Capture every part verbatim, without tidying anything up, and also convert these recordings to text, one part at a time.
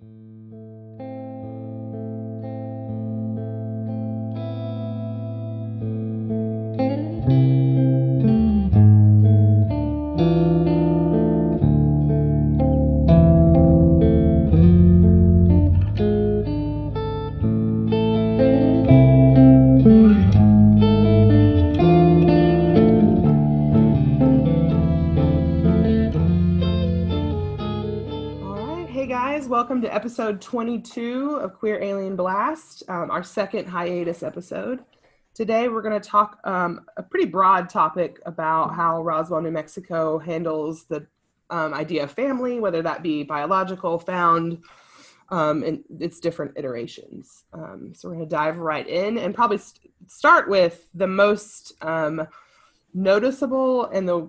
Welcome to episode twenty-two of Queer Alien Blast, um, our second hiatus episode. Today we're going to talk um, a pretty broad topic about how Roswell, New Mexico handles the um, idea of family, whether that be biological, found, um, and its different iterations. Um, so we're going to dive right in and probably st- start with the most um, noticeable and the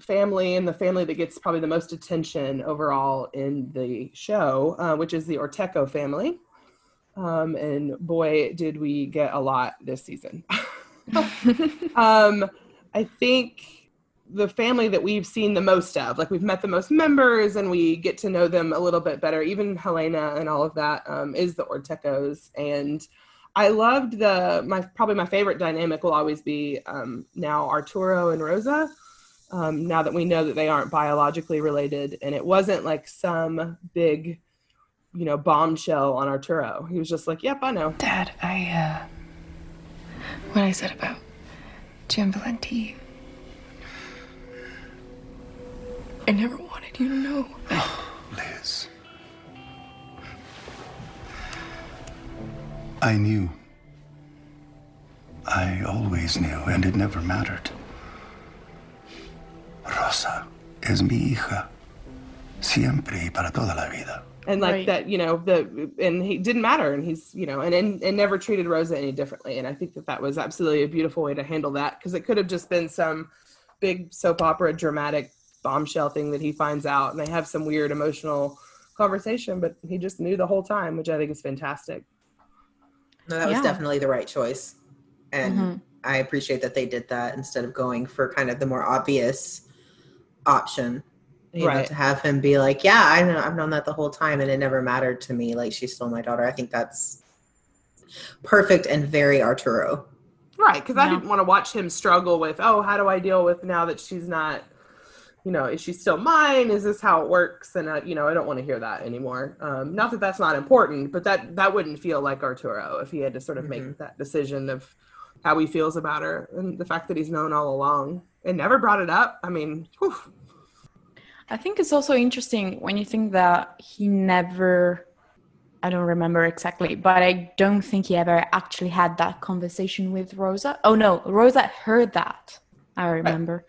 family and the family that gets probably the most attention overall in the show, uh, which is the Ortecho family. Um, and boy, did we get a lot this season. um, I think the family that we've seen the most of, like we've met the most members and we get to know them a little bit better, even Helena and all of that, um, is the Ortechos. And I loved the, my probably my favorite dynamic will always be um, now Arturo and Rosa, um, now that we know that they aren't biologically related. And it wasn't like some big, you know, bombshell on Arturo. He was just like, yep, I know. Dad, I, uh, what I said about Jim Valenti, I never wanted you to know. Oh, Liz. I knew. I always knew, and it never mattered. Rosa es mi hija, siempre y para toda la vida. And like right. that, you know, the and he didn't matter, and he's, you know, and, and and never treated Rosa any differently. And I think that that was absolutely a beautiful way to handle that, because it could have just been some big soap opera dramatic bombshell thing that he finds out, and they have some weird emotional conversation, but he just knew the whole time, which I think is fantastic. No, that yeah. was definitely the right choice. And mm-hmm. I appreciate that they did that instead of going for kind of the more obvious option. You right. know, to have him be like, yeah, I know, I've known that the whole time and it never mattered to me. Like, she's still my daughter. I think that's perfect and very Arturo. Right, because yeah. I didn't want to watch him struggle with, oh, how do I deal with now that she's not, you know, is she still mine? Is this how it works? And, I, you know, I don't want to hear that anymore. Um, not that that's not important, but that, that wouldn't feel like Arturo if he had to sort of mm-hmm. make that decision of how he feels about her. And the fact that he's known all along and never brought it up. I mean, whew. I think it's also interesting when you think that he never, I don't remember exactly, but I don't think he ever actually had that conversation with Rosa. Oh, no, Rosa heard that. I remember. Right.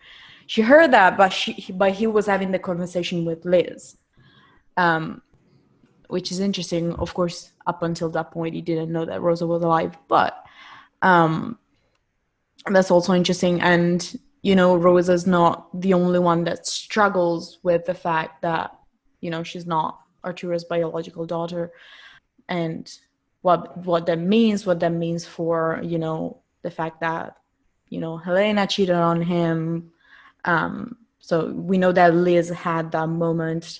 She heard that, but she, but he was having the conversation with Liz, um, which is interesting. Of course, up until that point, he didn't know that Rosa was alive, but um, that's also interesting. And, you know, Rosa's not the only one that struggles with the fact that, you know, she's not Arturo's biological daughter, and what what that means, what that means for, you know, the fact that, you know, Helena cheated on him. Um, so we know that Liz had that moment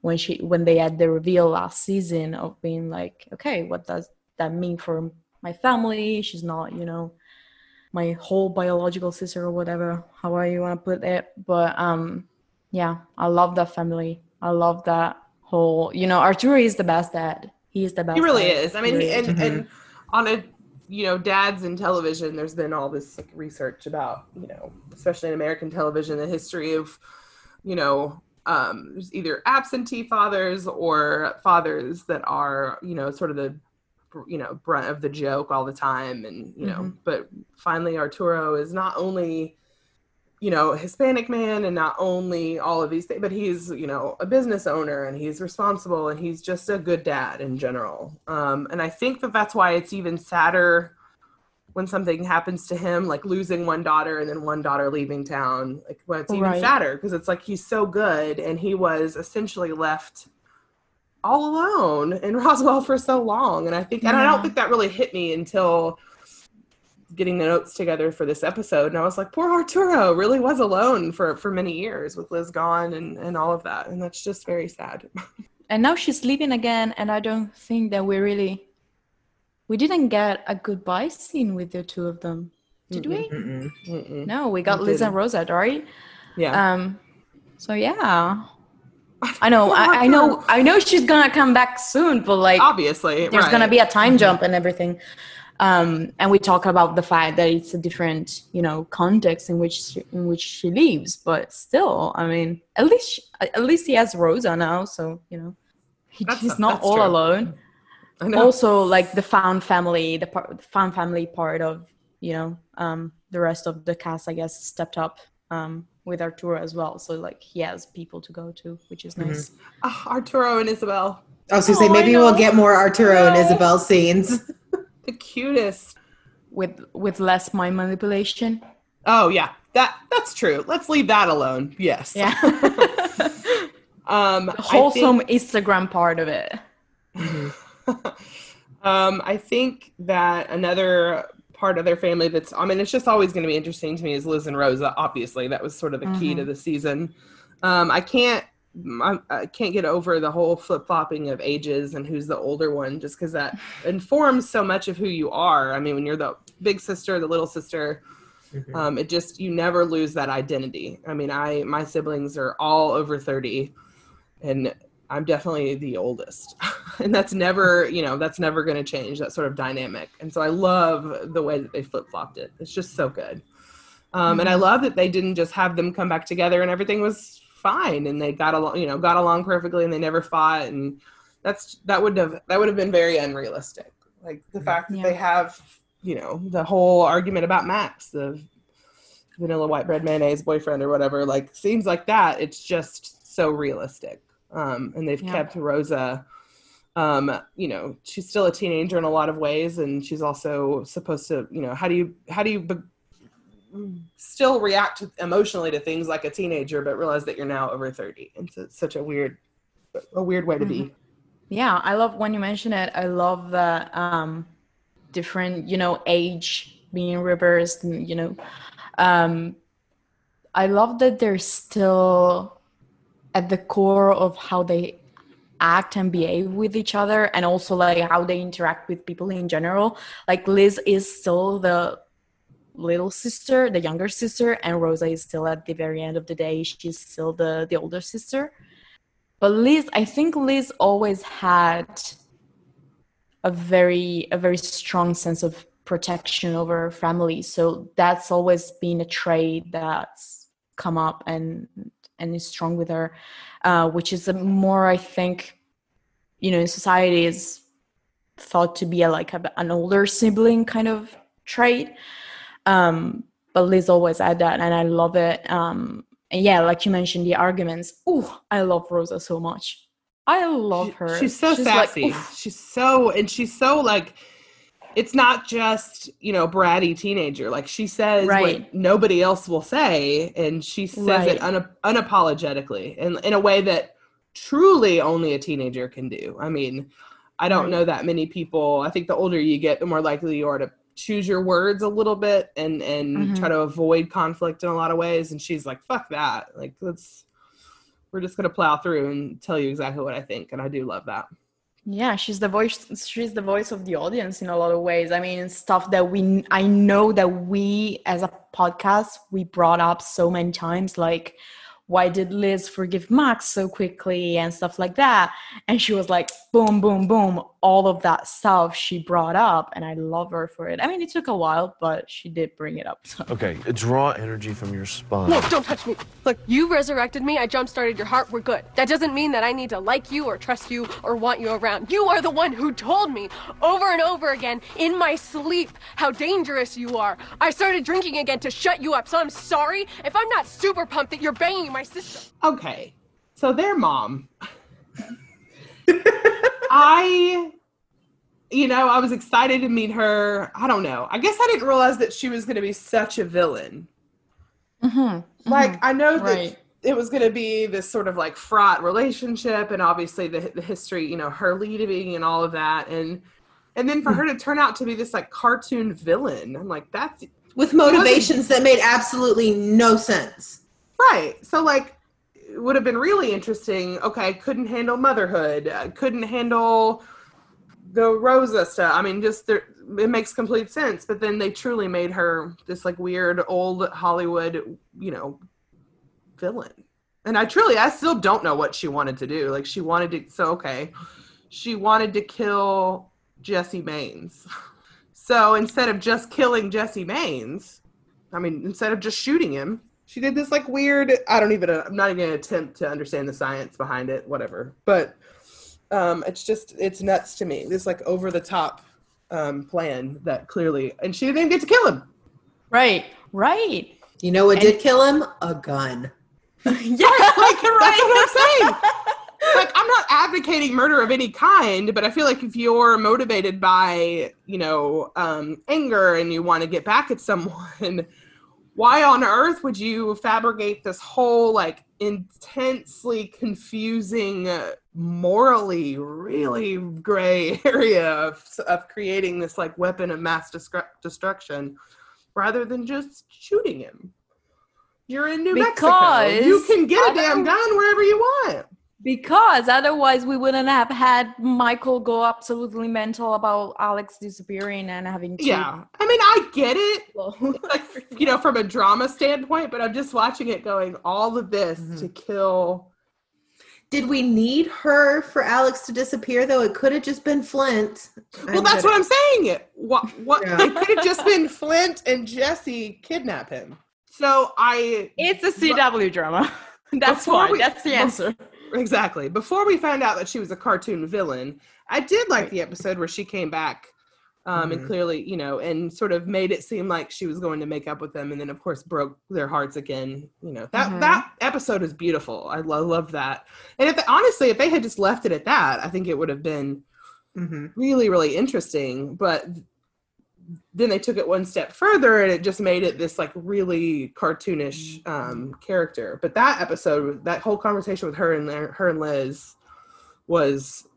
when she, when they had the reveal last season of being like, okay, what does that mean for my family? She's not, you know, my whole biological sister or whatever, however you want to put it. But, um, yeah, I love that family. I love that whole, you know, Arturo is the best dad. He is the best. He really dad. is. I mean, he, and, mm-hmm. and on a, you know, dads in television, there's been all this like, research about, you know, especially in American television, the history of, you know, um, either absentee fathers or fathers that are, you know, sort of the, you know, brunt of the joke all the time. And, you know, mm-hmm. but finally Arturo is not only, you know, a Hispanic man and not only all of these things, but he's, you know, a business owner and he's responsible and he's just a good dad in general. Um, and I think that that's why it's even sadder when something happens to him, like losing one daughter and then one daughter leaving town. Like, well, it's even right. sadder because it's like he's so good and he was essentially left all alone in Roswell for so long. And I think, yeah. and I don't think that really hit me until getting the notes together for this episode, and I was like, poor Arturo really was alone for for many years with Liz gone and and all of that, and that's just very sad. and now she's leaving again, and I don't think that we really, we didn't get a goodbye scene with the two of them, did mm-mm, we? Mm-mm, mm-mm. No, we got we Liz didn't. and Rosa, right? Yeah. Um. So yeah, I know, I, I know, I know she's gonna come back soon, but like obviously, there's right. gonna be a time mm-hmm. jump and everything. Um, and we talk about the fact that it's a different, you know, context in which she, in which she lives. But still, I mean, at least she, at least he has Rosa now, so you know, he, he's a, not all true. alone. I know. Also, like the found family, the, par- the found family part of you know um, the rest of the cast, I guess, stepped up um, with Arturo as well. So like he has people to go to, which is mm-hmm. nice. Oh, Arturo and Isabel. I was gonna say maybe we'll get more Arturo and Isabel scenes. The cutest, with with less mind manipulation. Oh yeah, that that's true. Let's leave that alone. Yes. Yeah. um, the wholesome I think, Instagram part of it. um, I think that another part of their family that's, I mean, it's just always going to be interesting to me is Liz and Rosa. Obviously, that was sort of the mm-hmm. key to the season. Um, I can't. I, I can't get over the whole flip-flopping of ages and who's the older one, just because that informs so much of who you are. I mean, when you're the big sister, the little sister, mm-hmm. um, it just, you never lose that identity. I mean, I my siblings are all over thirty, and I'm definitely the oldest. And that's never, you know, that's never going to change, that sort of dynamic. And so I love the way that they flip-flopped it. It's just so good. Um, mm-hmm. And I love that they didn't just have them come back together and everything was fine, and they got along, you know, got along perfectly, and they never fought, and that's that would have that would have been very unrealistic. Like the fact that yeah. they have, you know, the whole argument about Max, the vanilla white bread mayonnaise boyfriend or whatever, like seems like that. It's just so realistic, um, and they've yeah. kept Rosa. Um, you know, she's still a teenager in a lot of ways, and she's also supposed to, you know, how do you how do you be- still react emotionally to things like a teenager, but realize that you're now over thirty. And so it's such a weird, a weird way to mm-hmm. be. Yeah. I love when you mention it. I love the um, different, you know, age being reversed, and, you know, um, I love that they're still at the core of how they act and behave with each other. And also like how they interact with people in general. Like Liz is still the little sister, the younger sister, and Rosa is still at the very end of the day, she's still the the older sister. But Liz, I think Liz always had a very a very strong sense of protection over her family, so that's always been a trait that's come up and and is strong with her, uh, which is a more, I think, you know, in society is thought to be a, like a, an older sibling kind of trait. Um, but Liz always had that, and I love it. Um, and yeah, like you mentioned, the arguments. Oh, I love Rosa so much. I love she, her. She's so she's sassy. Like, she's so, and she's so like, it's not just, you know, bratty teenager. Like she says right. what nobody else will say, and she says right. it un- unapologetically, and in a way that truly only a teenager can do. I mean, I don't right. know that many people. I think the older you get, the more likely you are to choose your words a little bit and and mm-hmm. try to avoid conflict in a lot of ways, and she's like, fuck that, like let's we're just gonna plow through and tell you exactly what I think. And I do love that. Yeah, she's the voice she's the voice of the audience in a lot of ways. I mean, stuff that we I know that we as a podcast we brought up so many times, like why did Liz forgive Max so quickly and stuff like that? And she was like, boom, boom, boom, all of that stuff she brought up, and I love her for it. I mean, it took a while, but she did bring it up. So. Okay, draw energy from your spine. No, don't touch me. Look, you resurrected me. I jump-started your heart. We're good. That doesn't mean that I need to like you or trust you or want you around. You are the one who told me over and over again in my sleep how dangerous you are. I started drinking again to shut you up, so I'm sorry if I'm not super pumped that you're banging my My sister. Okay, so their mom. I, you know, I was excited to meet her. I don't know. I guess I didn't realize that she was going to be such a villain. Mm-hmm. Like, mm-hmm. I know that right. it was going to be this sort of like fraught relationship, and obviously the the history, you know, her leaving and all of that, and and then for mm-hmm. her to turn out to be this like cartoon villain, I'm like, that's with motivations that made absolutely no sense. Right. So like would have been really interesting. Okay, couldn't handle motherhood. Uh, couldn't handle the Rosa stuff. I mean, just there, it makes complete sense. But then they truly made her this like weird old Hollywood, you know, villain. And I truly, I still don't know what she wanted to do. Like she wanted to, so okay, she wanted to kill Jesse Mains. So instead of just killing Jesse Mains, I mean, instead of just shooting him, she did this like weird, I don't even, I'm not even going to attempt to understand the science behind it, whatever. But um, it's just, it's nuts to me. This like over the top um, plan that clearly, and she didn't even get to kill him. Right, right. You know what and- did kill him? A gun. Yeah, like, right. That's what I'm saying. Like, I'm not advocating murder of any kind, but I feel like if you're motivated by, you know, um, anger and you want to get back at someone, why on earth would you fabricate this whole, like, intensely confusing, morally really gray area of, of creating this, like, weapon of mass destru- destruction rather than just shooting him? You're in New because Mexico. You can get a damn gun wherever you want. Because otherwise we wouldn't have had Michael go absolutely mental about Alex disappearing and having to. Yeah. I mean, I get it, like, you know, from a drama standpoint, but I'm just watching it going, all of this mm-hmm. to kill. Did we need her for Alex to disappear, though? It could have just been Flint. Well, I'm that's what I'm saying. What, what, yeah. It could have just been Flint and Jesse kidnap him. So I. It's a C W but, drama. That's why. That's the answer. Exactly. Before we found out that she was a cartoon villain, I did like right. the episode where she came back um, mm-hmm. and clearly, you know, and sort of made it seem like she was going to make up with them and then, of course, broke their hearts again. You know, that mm-hmm. that episode is beautiful. I lo- love that. And if honestly, if they had just left it at that, I think it would have been mm-hmm. really, really interesting. But then they took it one step further and it just made it this like really cartoonish um, character. But that episode, that whole conversation with her and her and Liz was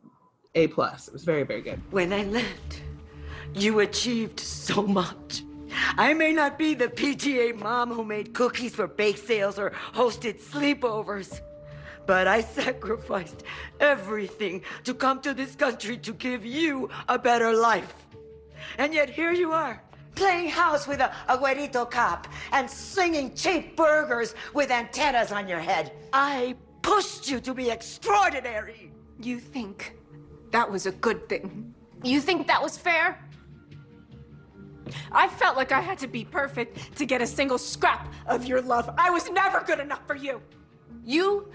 A plus. It was very, very good. When I left, you achieved so much. I may not be the P T A mom who made cookies for bake sales or hosted sleepovers, but I sacrificed everything to come to this country to give you a better life. And yet here you are, playing house with a, a güerito cop and slinging cheap burgers with antennas on your head. I pushed you to be extraordinary. You think that was a good thing? You think that was fair? I felt like I had to be perfect to get a single scrap of your love. I was never good enough for you. You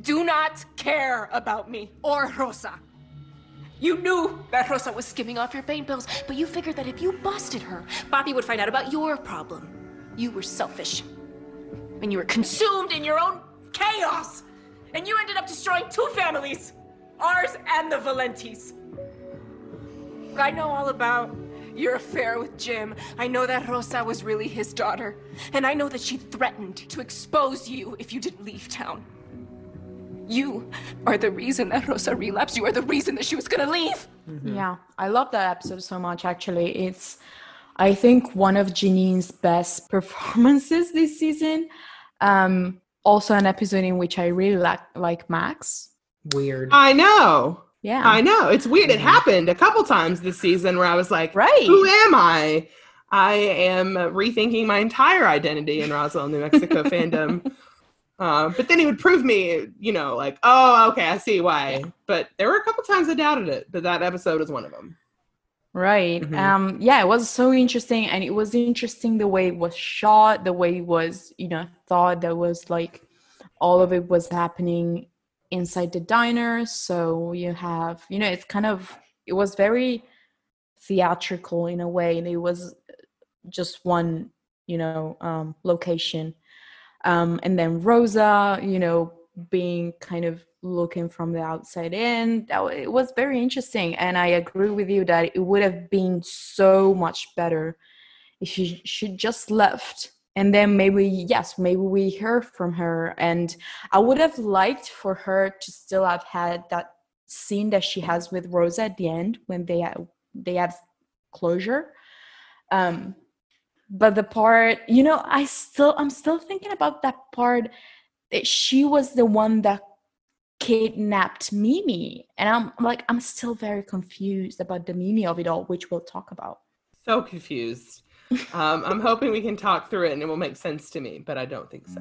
do not care about me or Rosa. You knew that Rosa was skimming off your pain pills, but you figured that if you busted her, Bobby would find out about your problem. You were selfish, and you were consumed in your own chaos, and you ended up destroying two families, ours and the Valenti's. I know all about your affair with Jim. I know that Rosa was really his daughter, and I know that she threatened to expose you if you didn't leave town. You are the reason that Rosa relapsed. You are the reason that she was going to leave. Mm-hmm. Yeah, I love that episode so much, actually. It's, I think, one of Janine's best performances this season. Um, also an episode in which I really like, like Max. Weird. I know. Yeah. I know. It's weird. Mm-hmm. It happened a couple times this season where I was like, right. Who am I? I am rethinking my entire identity in Roswell, New Mexico fandom. Uh, but then he would prove me, you know, like, oh, okay, I see why. Yeah. But there were a couple times I doubted it, but that episode was one of them. Right. Mm-hmm. Um, yeah, it was so interesting. And it was interesting the way it was shot, the way it was, you know, thought that was like all of it was happening inside the diner. So you have, you know, it's kind of, it was very theatrical in a way. And it was just one, you know, um, location. Um, and then Rosa, you know, being kind of looking from the outside in, that, it was very interesting. And I agree with you that it would have been so much better if she, she just left. And then maybe, yes, maybe we hear from her. And I would have liked for her to still have had that scene that she has with Rosa at the end when they have, they have closure. Um But the part, you know, I still, I'm still thinking about that part she was the one that kidnapped Mimi. And I'm like, I'm still very confused about the Mimi of it all, which we'll talk about. So confused. um, I'm hoping we can talk through it and it will make sense to me, but I don't think so.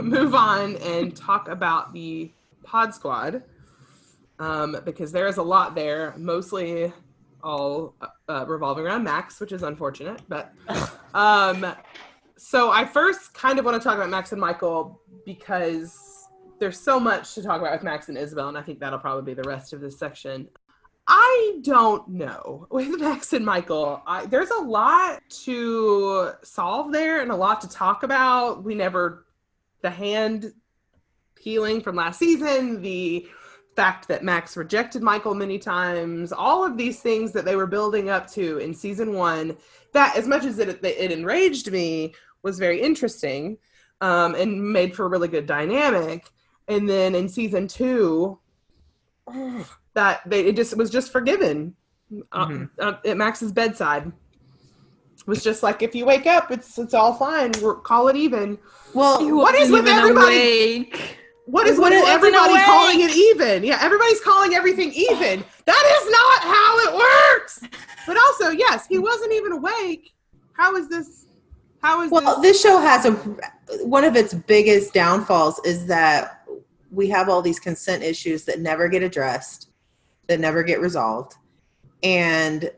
Move on and talk about the Pod Squad, um, because there is a lot there, mostly all uh, revolving around Max, which is unfortunate. But um, so I first kind of want to talk about Max and Michael, because there's so much to talk about with Max and Isabel, and I think that'll probably be the rest of this section. I don't know. With Max and Michael, I, there's a lot to solve there and a lot to talk about. We never... The hand healing from last season, the fact that Max rejected Michael many times, all of these things that they were building up to in season one, that as much as it, it enraged me, was very interesting um, and made for a really good dynamic. And then in season two, that they, it just was just forgiven mm-hmm. uh, at Max's bedside. Was just like, if you wake up, it's it's all fine. We're, call it even. Well, what is with everybody? Awake. What is what is everybody calling it even? Yeah, everybody's calling everything even. That is not how it works. But also, yes, he wasn't even awake. How is this? How is well? This, this show has a one of its biggest downfalls is that we have all these consent issues that never get addressed, that never get resolved, and.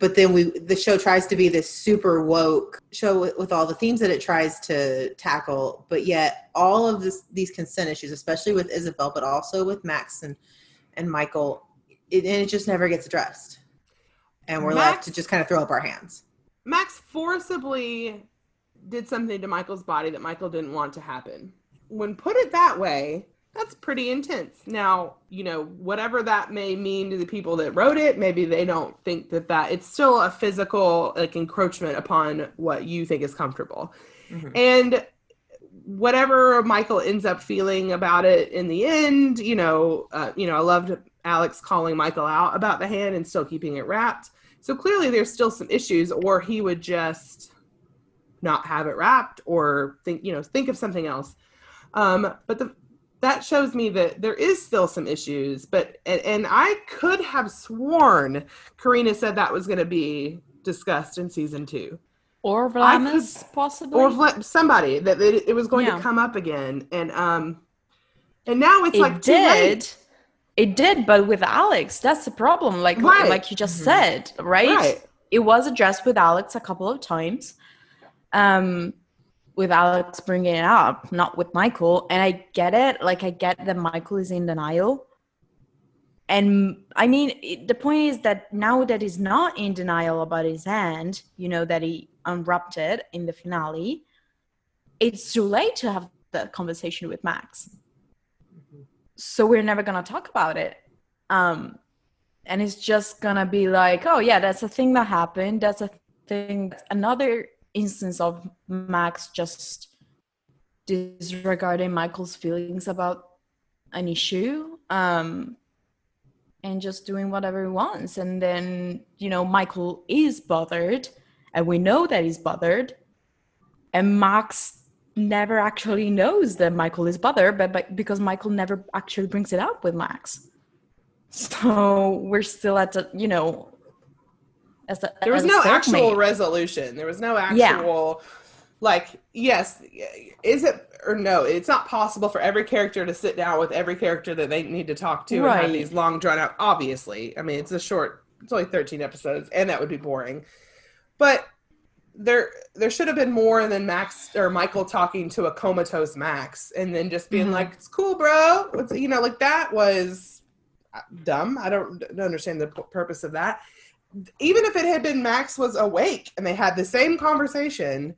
But then we, the show tries to be this super woke show with, with all the themes that it tries to tackle. But yet all of this, these consent issues, especially with Isabel, but also with Max and, and Michael, it, and it just never gets addressed. And we're Max, left to just kind of throw up our hands. Max forcibly did something to Michael's body that Michael didn't want to happen. When put it that way, that's pretty intense. Now, you know, whatever that may mean to the people that wrote it, maybe they don't think that that, it's still a physical, like, encroachment upon what you think is comfortable. Mm-hmm. And whatever Michael ends up feeling about it in the end, you know, uh, you know, I loved Alex calling Michael out about the hand and still keeping it wrapped. So clearly there's still some issues, or he would just not have it wrapped or think, you know, think of something else. Um, but the, That shows me that there is still some issues, but, and, and I could have sworn Karina said that was going to be discussed in season two. Or Vlamis, could, possibly. Or Vla- somebody, that it, it was going yeah. to come up again. And um, and now it's it like did. too late. It did, but with Alex, that's the problem. Like, right. like you just mm-hmm. said, right? right? It was addressed with Alex a couple of times. Um. With Alex bringing it up, not with Michael. And I get it. Like, I get that Michael is in denial. And I mean, it, the point is that now that he's not in denial about his hand, you know, that he unwrapped it in the finale, it's too late to have that conversation with Max. Mm-hmm. So we're never going to talk about it. Um, and it's just going to be like, oh, yeah, that's a thing that happened. That's a thing. Another instance of Max just disregarding Michael's feelings about an issue um, and just doing whatever he wants. And then, you know, Michael is bothered, and we know that he's bothered, and Max never actually knows that Michael is bothered, but, but because Michael never actually brings it up with Max. So we're still at the, you know, As a, there was no actual mate. resolution. There was no actual, yeah. like, yes, is it or no? It's not possible for every character to sit down with every character that they need to talk to right. and have these long drawn out. Obviously, I mean, it's a short. It's only thirteen episodes, and that would be boring. But there, there should have been more than Max or Michael talking to a comatose Max, and then just being mm-hmm. like, "It's cool, bro." It's, you know, like that was dumb. I don't, don't understand the p- purpose of that. Even if it had been Max was awake and they had the same conversation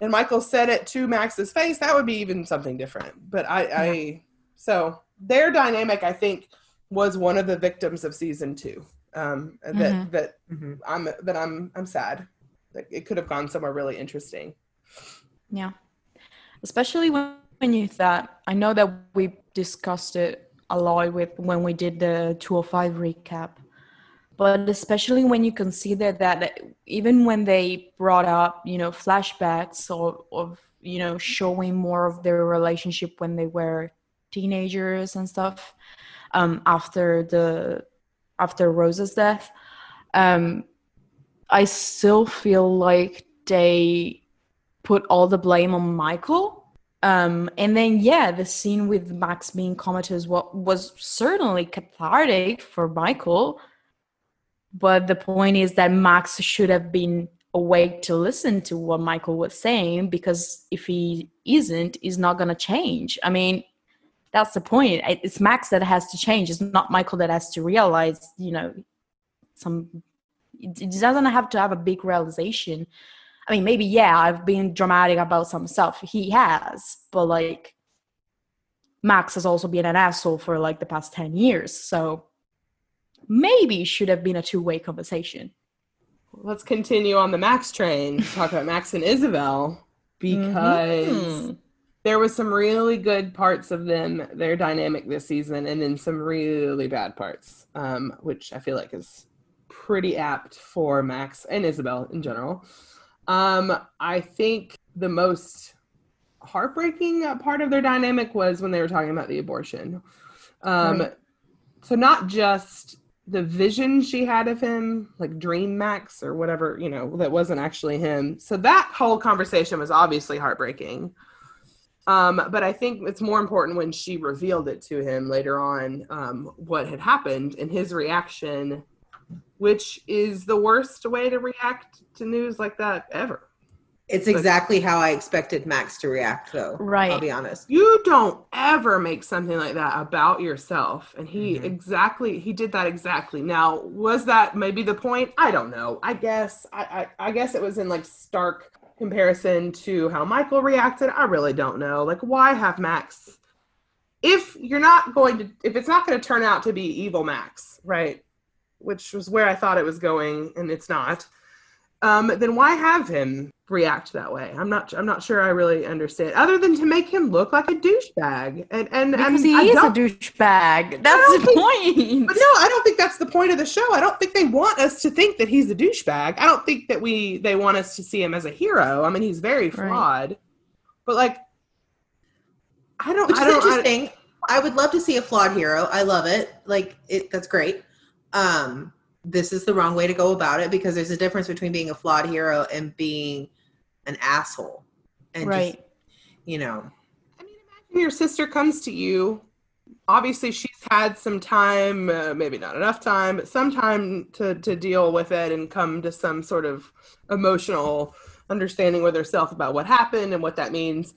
and Michael said it to Max's face, that would be even something different. But I, yeah. I so their dynamic, I think, was one of the victims of season two. Um, that, mm-hmm. that mm-hmm. I'm, that I'm, I'm sad. Like, it could have gone somewhere really interesting. Yeah. Especially when, when you thought, I know that we discussed it a lot with, when we did the two oh five recap. But especially when you consider that even when they brought up, you know, flashbacks or, of, you know, showing more of their relationship when they were teenagers and stuff, um, after the after Rosa's death, um, I still feel like they put all the blame on Michael. Um, and then, yeah, the scene with Max being comatose was certainly cathartic for Michael. But the point is that Max should have been awake to listen to what Michael was saying, because if he isn't, he's not going to change. I mean, that's the point. It's Max that has to change. It's not Michael that has to realize, you know, some, it doesn't have to have a big realization. I mean, maybe, yeah, I've been dramatic about some stuff. He has, but like Max has also been an asshole for like the past ten years. So maybe should have been a two-way conversation. Let's continue on the Max train to talk about Max and Isabel, because mm-hmm. there was some really good parts of them, their dynamic this season, and then some really bad parts, um, which I feel like is pretty apt for Max and Isabel in general. Um, I think the most heartbreaking part of their dynamic was when they were talking about the abortion. Um, right. So not just the vision she had of him, like Dream Max or whatever, you know, that wasn't actually him. So that whole conversation was obviously heartbreaking. Um, but I think it's more important when she revealed it to him later on, um, what had happened and his reaction, which is the worst way to react to news like that ever. It's but, exactly how I expected Max to react, though. Right. I'll be honest. You don't ever make something like that about yourself. And he mm-hmm. exactly, he did that exactly. Now, was that maybe the point? I don't know. I guess, I, I, I guess it was in like stark comparison to how Michael reacted. I really don't know. Like, why have Max? If you're not going to, if it's not going to turn out to be evil Max, right? Which was where I thought it was going, and it's not. Um, then why have him react that way? I'm not. I'm not sure I really understand. Other than to make him look like a douchebag, and and because I mean, he I is a douchebag. That's the think, point. But no, I don't think that's the point of the show. I don't think they want us to think that he's a douchebag. I don't think that we they want us to see him as a hero. I mean, he's very flawed, right. But like, I don't. Which I don't, is interesting. I, I would love to see a flawed hero. I love it. Like it. That's great. Um. This is the wrong way to go about it, because there's a difference between being a flawed hero and being an asshole. And right. Just, you know. I mean, imagine your sister comes to you. Obviously, she's had some time, uh, maybe not enough time, but some time to, to deal with it and come to some sort of emotional understanding with herself about what happened and what that means.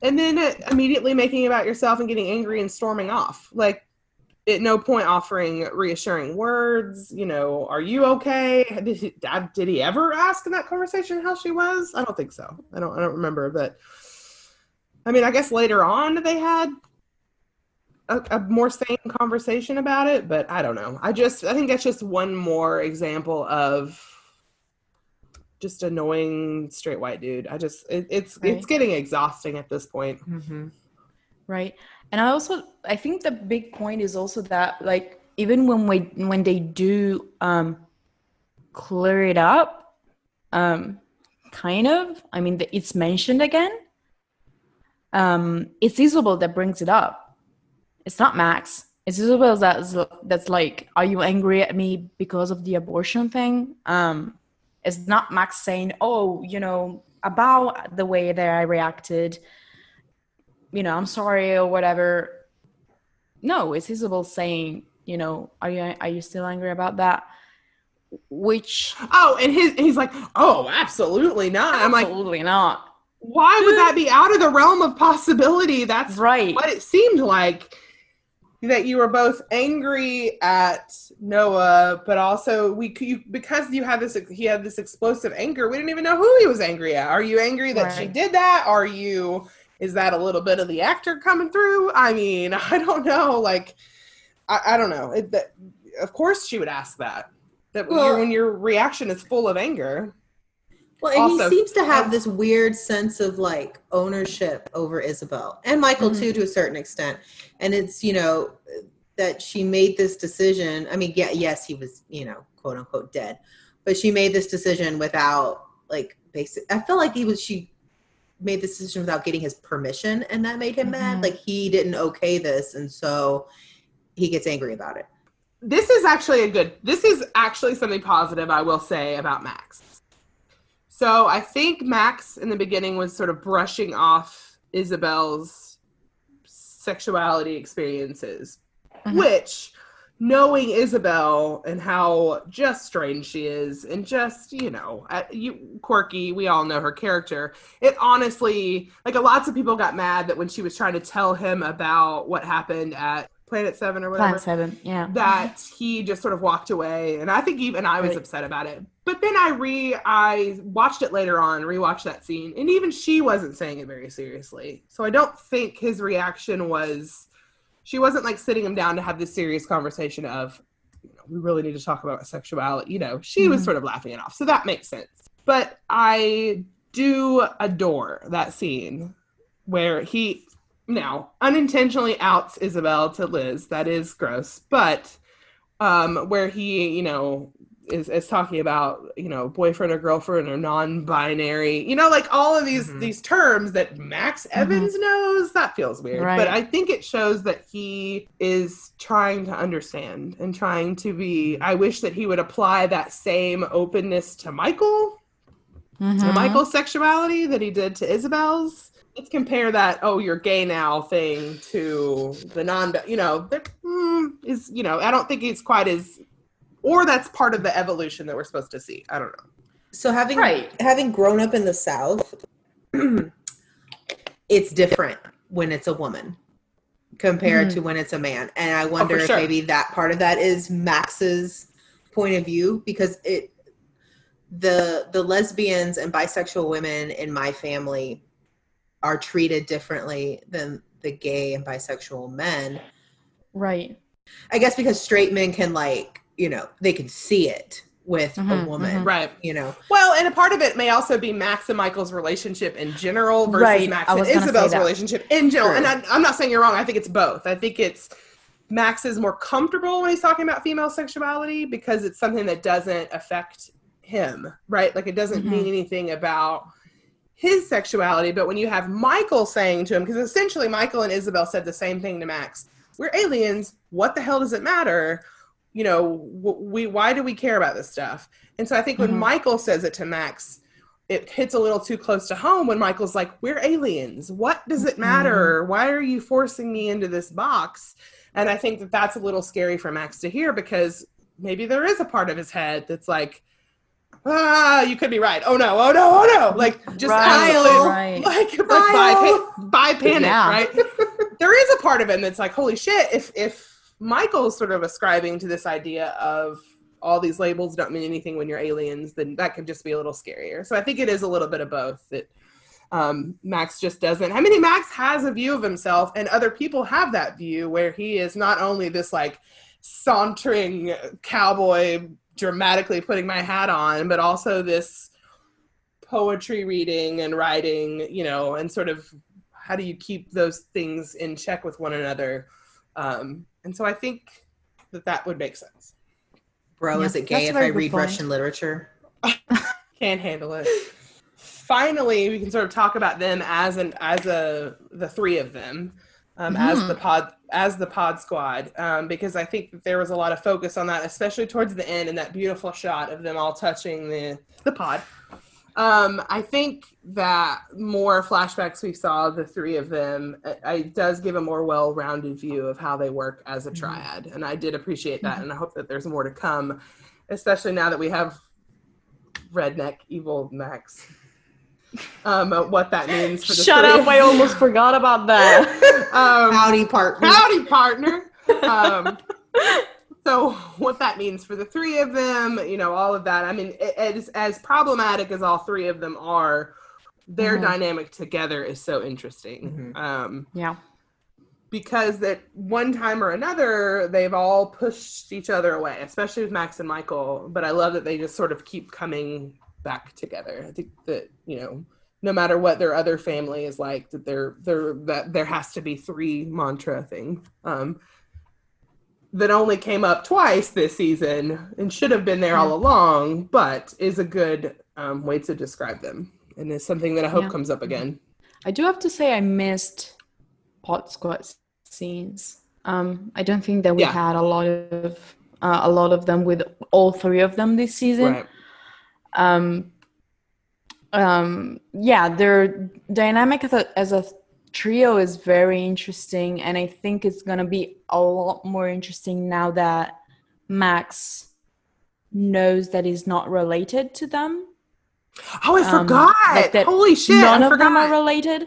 And then uh, immediately making it about yourself and getting angry and storming off. Like, at no point offering reassuring words, you know, are you okay? Did he, did he ever ask in that conversation how she was? I don't think so. I don't I don't remember, but I mean, I guess later on they had a, a more sane conversation about it, but I don't know. I just, I think that's just one more example of just annoying straight white dude. I just, it, it's, right. It's getting exhausting at this point. Mm-hmm. Right. And I also, I think the big point is also that, like, even when we, when they do um, clear it up, um, kind of, I mean, the, it's mentioned again. Um, it's Isabel that brings it up. It's not Max. It's Isabel that's, that's like, are you angry at me because of the abortion thing? Um, it's not Max saying, oh, you know, about the way that I reacted, you know, I'm sorry or whatever. No, it's Isabel saying, you know, are you are you still angry about that? Which oh, and his he's like, oh, absolutely not. Absolutely I'm like, absolutely not. Why would that be out of the realm of possibility? That's right. What it seemed like that you were both angry at Noah, but also we you, because you had this he had this explosive anger. We didn't even know who he was angry at. Are you angry that right. she did that? Are you? Is that a little bit of the actor coming through? I mean, I don't know. Like, I, I don't know. It, that, of course she would ask that. That well, when, when your reaction is full of anger. Well, and also, he seems to have this weird sense of, like, ownership over Isabel. And Michael, mm-hmm. too, to a certain extent. And it's, you know, that she made this decision. I mean, yeah, yes, he was, you know, quote unquote dead. But she made this decision without like basic. I feel like he was she made this decision without getting his permission, and that made him mm-hmm. mad. Like he didn't okay this, and so he gets angry about it. This is actually a good. This is actually something positive I will say about Max. So I think Max in the beginning was sort of brushing off Isabel's sexuality experiences, mm-hmm. which, knowing Isabel and how just strange she is and just, you know, uh, you, quirky, we all know her character. It honestly, like, lots of people got mad that when she was trying to tell him about what happened at Planet Seven or whatever. Planet Seven, yeah. That he just sort of walked away. And I think even I was right. upset about it. But then I re, I watched it later on, rewatched that scene. And even she wasn't saying it very seriously. So I don't think his reaction was... She wasn't, like, sitting him down to have this serious conversation of, you know, we really need to talk about sexuality. You know, she mm-hmm. was sort of laughing it off. So that makes sense. But I do adore that scene where he now unintentionally outs Isabel to Liz. That is gross. But um, where he, you know, is, is talking about, you know, boyfriend or girlfriend or non-binary, you know, like all of these mm-hmm. these terms that Max Evans mm-hmm. knows, that feels weird. Right. But I think it shows that he is trying to understand and trying to be, I wish that he would apply that same openness to Michael, mm-hmm. to Michael's sexuality that he did to Isabel's. Let's compare that, oh, you're gay now thing to the non, you know, there, mm, is, you know, I don't think it's quite as, or that's part of the evolution that we're supposed to see. I don't know. So having right. having grown up in the South, it's different when it's a woman compared mm-hmm. to when it's a man. And I wonder oh, for sure. if maybe that part of that is Max's point of view, because it the the lesbians and bisexual women in my family are treated differently than the gay and bisexual men. Right. I guess because straight men can like, you know, they can see it with mm-hmm, a woman, mm-hmm. right? You know, well, and a part of it may also be Max and Michael's relationship in general versus right. Max and Isabel's relationship in general. Sure. And I, I'm not saying you're wrong. I think it's both. I think it's Max is more comfortable when he's talking about female sexuality because it's something that doesn't affect him, right? Like it doesn't mm-hmm. mean anything about his sexuality. But when you have Michael saying to him, because essentially Michael and Isabel said the same thing to Max, we're aliens. What the hell does it matter? You know, we, why do we care about this stuff? And so I think when mm-hmm. Michael says it to Max, it hits a little too close to home when Michael's like, we're aliens. What does it matter? Mm-hmm. Why are you forcing me into this box? And I think that that's a little scary for Max to hear because maybe there is a part of his head that's like, ah, you could be right. Oh no, oh no, oh no. Like just right, absolutely, right. like, like by, by panic, yeah. right? There is a part of him that's like, holy shit, if, if, Michael's sort of ascribing to this idea of all these labels don't mean anything when you're aliens, then that could just be a little scarier. So I think it is a little bit of both that um, Max just doesn't. I mean, Max has a view of himself and other people have that view where he is not only this like sauntering cowboy dramatically putting my hat on, but also this poetry reading and writing, you know, and sort of how do you keep those things in check with one another? Um, And so I think that that would make sense. Bro, yeah, is it gay if I read point. Russian literature? Can't handle it. Finally, we can sort of talk about them as an as a the three of them, um, mm-hmm. as the pod as the pod squad, um, because I think that there was a lot of focus on that, especially towards the end, and that beautiful shot of them all touching the the pod. Um, I think that more flashbacks we saw, the three of them, it, it does give a more well-rounded view of how they work as a triad. And I did appreciate that. And I hope that there's more to come, especially now that we have redneck evil Max. Um, what that means for the Shut three. up, I almost forgot about that. Um, howdy, partner. Howdy, partner. Um, So what that means for the three of them, you know, all of that. I mean, as as problematic as all three of them are, their mm-hmm. dynamic together is so interesting. Mm-hmm. Um, yeah. Because that one time or another, they've all pushed each other away, especially with Max and Michael. But I love that they just sort of keep coming back together. I think that, you know, no matter what their other family is like, that there there that there has to be three mantra thing. Um that only came up twice this season and should have been there all along, but is a good um, way to describe them. And it's something that I hope yeah. comes up again. I do have to say I missed Pod Squad scenes. Um, I don't think that we yeah. had a lot of uh, a lot of them with all three of them this season. Right. Um, um, yeah, their dynamic as a, as a trio is very interesting, and I think it's going to be a lot more interesting now that Max knows that he's not related to them. Oh, I um, forgot! That Holy shit, none I of forgot. them are related.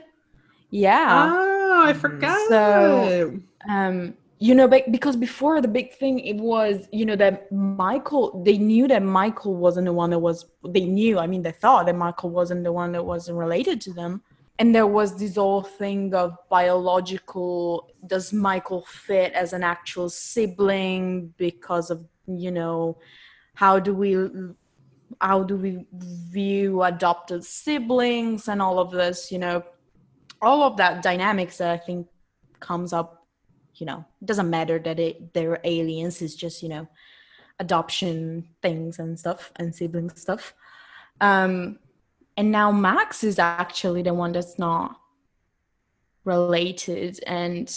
Yeah. Oh, I forgot. So, um, you know, because before the big thing, it was, you know, that Michael, they knew that Michael wasn't the one that was, they knew, I mean, they thought that Michael wasn't the one that wasn't related to them. And there was this whole thing of biological, does Michael fit as an actual sibling because of, you know, how do we, how do we view adopted siblings and all of this, you know, all of that dynamics that I think comes up, you know, it doesn't matter that it, they're aliens, it's just, you know, adoption things and stuff and sibling stuff. Um, And now Max is actually the one that's not related. And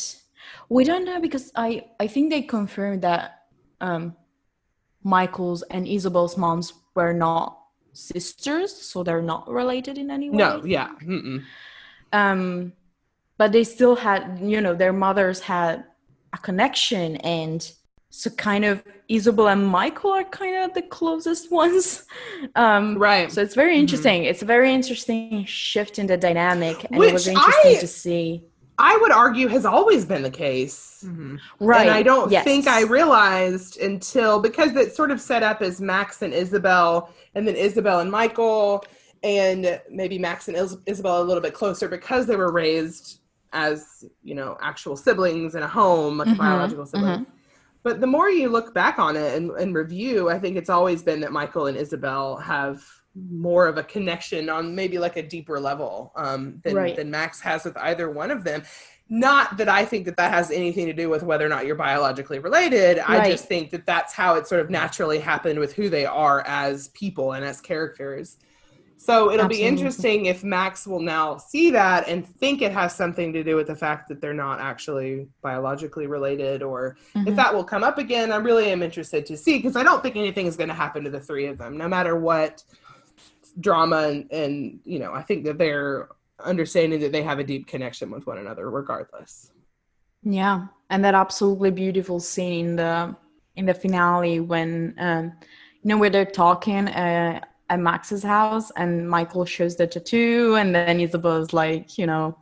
we don't know because I, I think they confirmed that um, Michael's and Isabel's moms were not sisters. So they're not related in any way. No, yeah. Um, but they still had, you know, their mothers had a connection. And so kind of Isabel and Michael are kind of the closest ones. Um, right. So it's very interesting. Mm-hmm. It's a very interesting shift in the dynamic. And Which it was interesting I, to see. I would argue has always been the case. Mm-hmm. Right. And I don't yes. think I realized until, because it's sort of set up as Max and Isabel, and then Isabel and Michael, and maybe Max and Is- Isabel a little bit closer because they were raised as, you know, actual siblings in a home, like mm-hmm. a biological sibling. Mm-hmm. But the more you look back on it and, and review, I think it's always been that Michael and Isabel have more of a connection on maybe like a deeper level um, than, right. than Max has with either one of them. Not that I think that that has anything to do with whether or not you're biologically related. Right. I just think that that's how it sort of naturally happened with who they are as people and as characters. So it'll Absolutely. be interesting if Max will now see that and think it has something to do with the fact that they're not actually biologically related, or mm-hmm. if that will come up again. I really am interested to see, because I don't think anything is going to happen to the three of them, no matter what drama. And, and, you know, I think that they're understanding that they have a deep connection with one another regardless. Yeah. And that absolutely beautiful scene in the, in the finale when, um, you know, where they're talking, uh, at Max's house, and Michael shows the tattoo, and then Isabel's like, you know,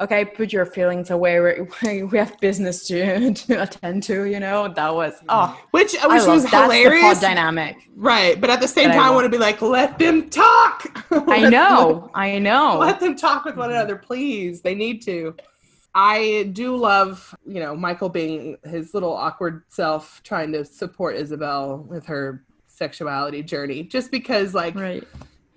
okay, put your feelings away. We're, we have business to, to attend to, you know. That was oh, which which I was hilarious. That's the dynamic, right? But at the same but time, I, I want to be like, let them talk. let, I know, let, I know. Let them talk with one another, please. They need to. I do love, you know, Michael being his little awkward self, trying to support Isabel with her sexuality journey, just because like right.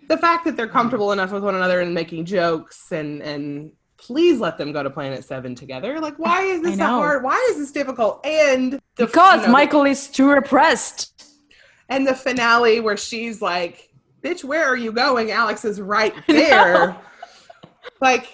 the fact that they're comfortable enough with one another and making jokes, and and please let them go to Planet Seven together. Like, why is this so hard? Why is this difficult? And the, because you know, Michael is too repressed. And the finale where she's like, bitch, where are you going? Alex is right there. Like,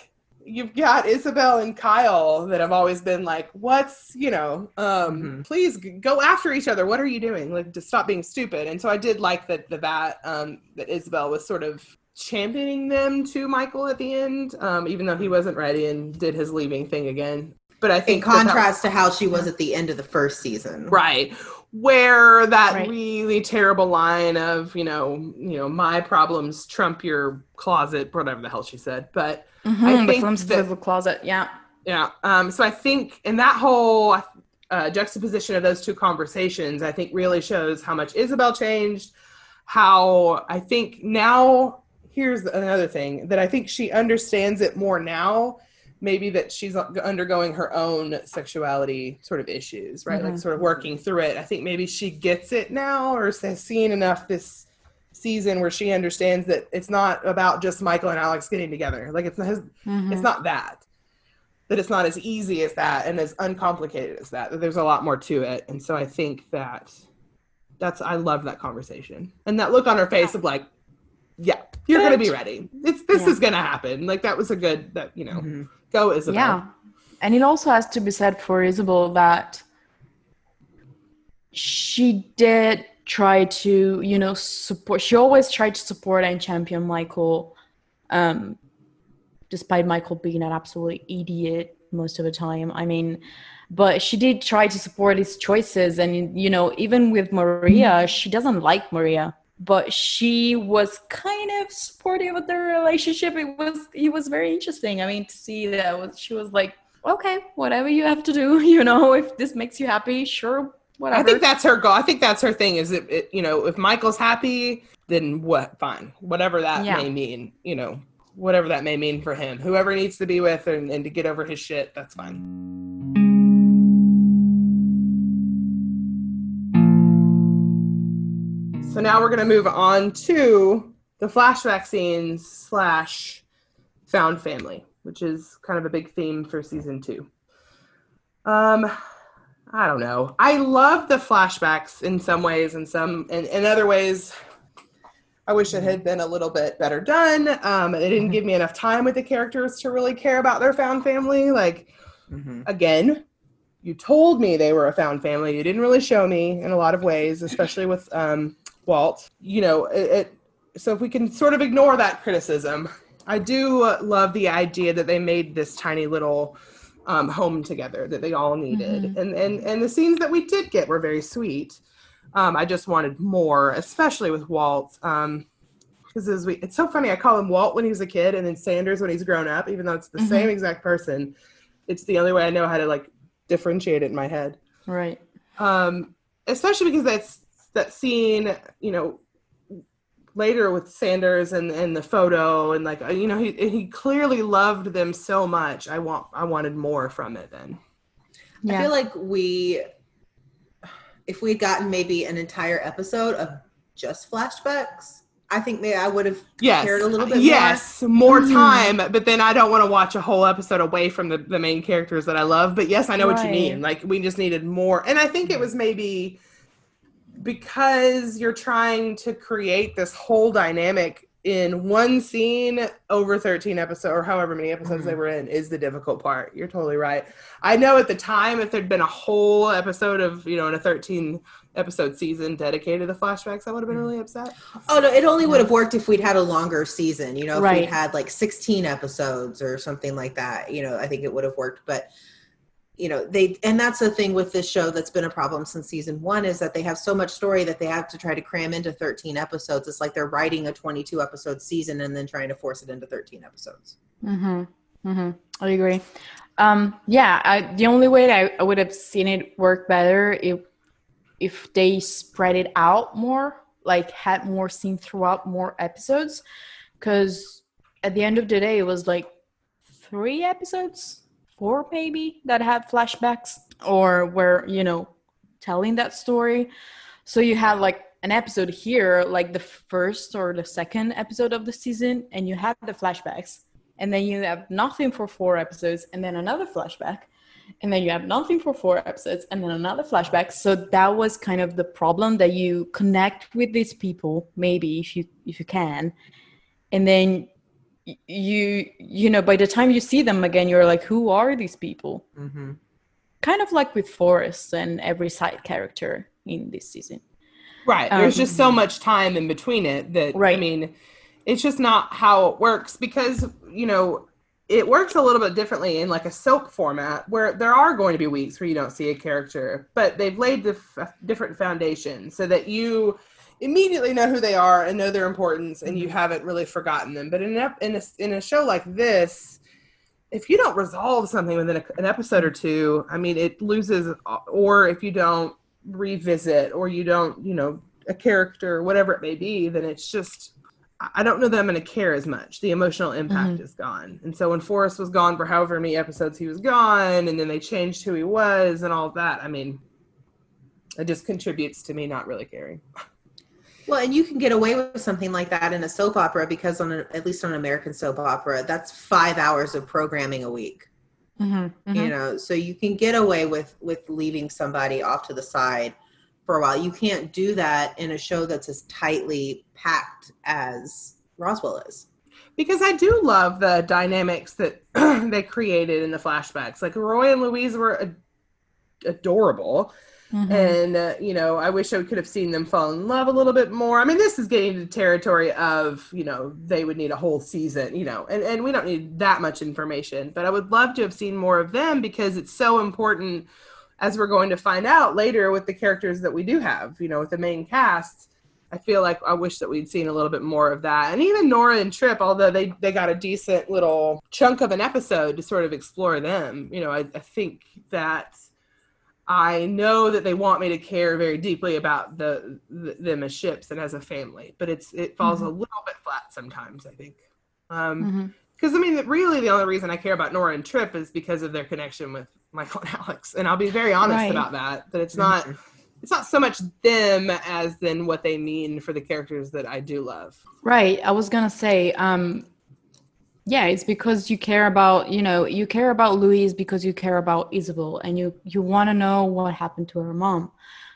you've got Isabel and Kyle that have always been like, what's, you know, um, mm-hmm. please go after each other. What are you doing? Like, just stop being stupid. And so I did like that, the, that, um, that Isabel was sort of championing them to Michael at the end, um, even though he wasn't ready and did his leaving thing again. But I think in contrast that that was, to how she was at the end of the first season. Right. Where that right. really terrible line of, you know, you know, my problems trump your closet, whatever the hell she said. But mm-hmm, I think the, that, the closet, yeah. Yeah. Um, so I think in that whole uh, juxtaposition of those two conversations, I think really shows how much Isabel changed, how I think now, here's another thing, that I think she understands it more now. Maybe that she's undergoing her own sexuality sort of issues, right? Mm-hmm. Like sort of working through it. I think maybe she gets it now, or has seen enough this season where she understands that it's not about just Michael and Alex getting together. Like it's not, mm-hmm. it's not that. that it's not as easy as that and as uncomplicated as that, that there's a lot more to it. And so I think that that's, I love that conversation. And that look on her face yeah. of like, yeah, you're going to be ready. It's, this yeah. is going to happen. Like, that was a good, that, you know, mm-hmm. go Isabel. Yeah. And it also has to be said for Isabel that she did try to, you know, support, she always tried to support and champion Michael, um, despite Michael being an absolute idiot most of the time. I mean, but she did try to support his choices. And, you know, even with Maria, she doesn't like Maria, but she was kind of supportive of their relationship. It was, it was very interesting. I mean, to see that was, she was like, okay, whatever you have to do, you know, if this makes you happy, sure, whatever. I think that's her goal. I think that's her thing is, it, it, you know, if Michael's happy, then what, fine, whatever that yeah. may mean, you know, whatever that may mean for him, whoever needs to be with and, and to get over his shit, that's fine. So now we're going to move on to the flashback scenes slash found family, which is kind of a big theme for season two. Um, I don't know. I love the flashbacks in some ways and some, and in other ways, I wish it had been a little bit better done. Um, it didn't give me enough time with the characters to really care about their found family. Like, mm-hmm. again, you told me they were a found family. You didn't really show me in a lot of ways, especially with um, Walt. You know, it, it. So if we can sort of ignore that criticism, I do love the idea that they made this tiny little um, home together that they all needed. Mm-hmm. And, and, and the scenes that we did get were very sweet. Um, I just wanted more, especially with Walt. Um, because as we, it's so funny. I call him Walt when he was a kid, and then Sanders when he's grown up. Even though it's the mm-hmm. same exact person, it's the only way I know how to like differentiate it in my head. Right. Um, especially because that's that scene, you know, later with Sanders and, and the photo and like, you know, he he clearly loved them so much. I want I wanted more from it. Then yeah. I feel like we. If we had gotten maybe an entire episode of just flashbacks, I think maybe I would have yes. cared a little bit yes. more. Yes, more time. Mm. But then I don't want to watch a whole episode away from the, the main characters that I love. But yes, I know right. what you mean. Like, we just needed more. And I think it was maybe because you're trying to create this whole dynamic in one scene over thirteen episodes or however many episodes mm-hmm. they were in is the difficult part. You're totally right. I know at the time, if there'd been a whole episode of, you know, in a thirteen episode season dedicated to flashbacks, I would have been really upset. Oh no, it only would have worked if we'd had a longer season, you know, if right. we'd had like sixteen episodes or something like that, you know, I think it would have worked, but you know, they, and that's the thing with this show that's been a problem since season one is that they have so much story that they have to try to cram into thirteen episodes. It's like they're writing a twenty-two episode season and then trying to force it into thirteen episodes. Mm-hmm. Mm-hmm. I agree. Um, yeah. I, the only way that I, I would have seen it work better if, if they spread it out more, like had more scenes throughout more episodes. Cause at the end of the day, it was like three episodes. Four maybe that had flashbacks or were, you know, telling that story. So you had like an episode here, like the first or the second episode of the season, and you had the flashbacks, and then you have nothing for four episodes, and then another flashback, and then you have nothing for four episodes, and then another flashback. So that was kind of the problem, that you connect with these people, maybe if you if you can, and then you you know by the time you see them again you're like, who are these people? Mm-hmm. Kind of like with Forrest and every side character in this season, right? Um, there's just so much time in between it that right. I mean, it's just not how it works, because you know it works a little bit differently in like a soap format where there are going to be weeks where you don't see a character, but they've laid the f- different foundation so that you immediately know who they are and know their importance, and you haven't really forgotten them. But in a, in a, in a show like this, if you don't resolve something within a, an episode or two, I mean, it loses, or if you don't revisit or you don't, you know, a character, whatever it may be, then it's just, I don't know that I'm going to care as much. The emotional impact mm-hmm. is gone. And so when Forrest was gone for however many episodes he was gone, and then they changed who he was and all that, I mean, it just contributes to me not really caring. Well, and you can get away with something like that in a soap opera because on a, at least on an American soap opera, that's five hours of programming a week. Mm-hmm, mm-hmm. You know, so you can get away with with leaving somebody off to the side for a while. You can't do that in a show that's as tightly packed as Roswell is. Because I do love the dynamics that they created in the flashbacks. Like, Roy and Louise were ad- adorable. Mm-hmm. And, uh, you know, I wish I could have seen them fall in love a little bit more. I mean, this is getting to the territory of, you know, they would need a whole season, you know, and, and we don't need that much information. But I would love to have seen more of them because it's so important, as we're going to find out later with the characters that we do have, you know, with the main cast. I feel like I wish that we'd seen a little bit more of that. And even Nora and Trip, although they, they got a decent little chunk of an episode to sort of explore them, you know, I, I think that I know that they want me to care very deeply about the, the them as ships and as a family, but it's it falls mm-hmm. a little bit flat sometimes, I think. Um, mm-hmm. Because, I mean, really the only reason I care about Nora and Trip is because of their connection with Michael and Alex. And I'll be very honest right. about that, that it's not... Mm-hmm. It's not so much them as then what they mean for the characters that I do love. Right. I was going to say, um, yeah, it's because you care about, you know, you care about Louise because you care about Isabel and you, you want to know what happened to her mom.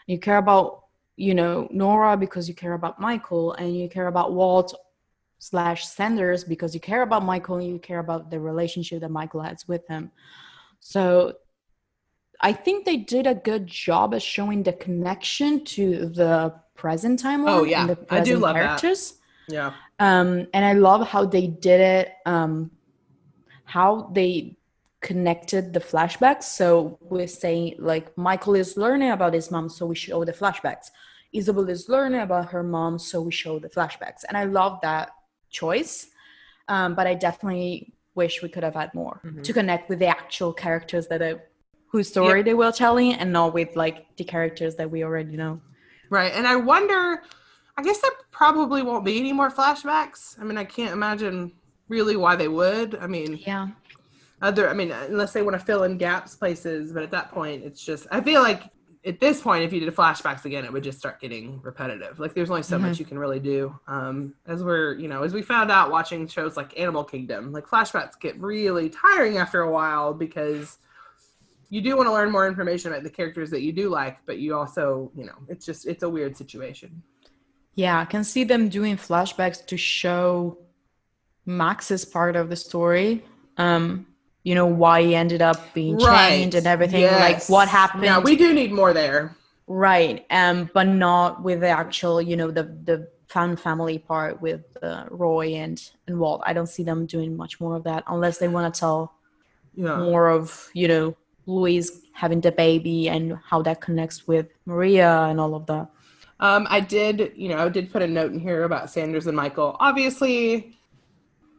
You care about, you know, Nora because you care about Michael, and you care about Walt slash Sanders because you care about Michael and you care about the relationship that Michael has with him. So I think they did a good job of showing the connection to the present timeline. Oh yeah, and the present I do love characters. That. Yeah, um, and I love how they did it, um, how they connected the flashbacks. So we're saying like Michael is learning about his mom, so we show the flashbacks. Isabel is learning about her mom, so we show the flashbacks. And I love that choice, um, but I definitely wish we could have had more mm-hmm. to connect with the actual characters that I. whose story yep. they were telling, and not with like the characters that we already know. Right. And I wonder, I guess there probably won't be any more flashbacks. I mean, I can't imagine really why they would. I mean, yeah. Other, I mean, unless they want to fill in gaps places, but at that point it's just, I feel like at this point, if you did flashbacks again, it would just start getting repetitive. Like there's only so mm-hmm. much you can really do. Um, as we're, you know, as we found out watching shows like Animal Kingdom, like flashbacks get really tiring after a while because you do want to learn more information about the characters that you do like, but you also, you know, it's just, it's a weird situation. Yeah, I can see them doing flashbacks to show Max's part of the story. Um, you know, why he ended up being right. chained and everything, yes. like what happened. Yeah, we do need more there. Right, um, but not with the actual, you know, the the found family part with uh, Roy and, and Walt. I don't see them doing much more of that unless they want to tell yeah. more of, you know, Louise having the baby and how that connects with Maria and all of that. Um, I did, you know, I did put a note in here about Sanders and Michael. Obviously,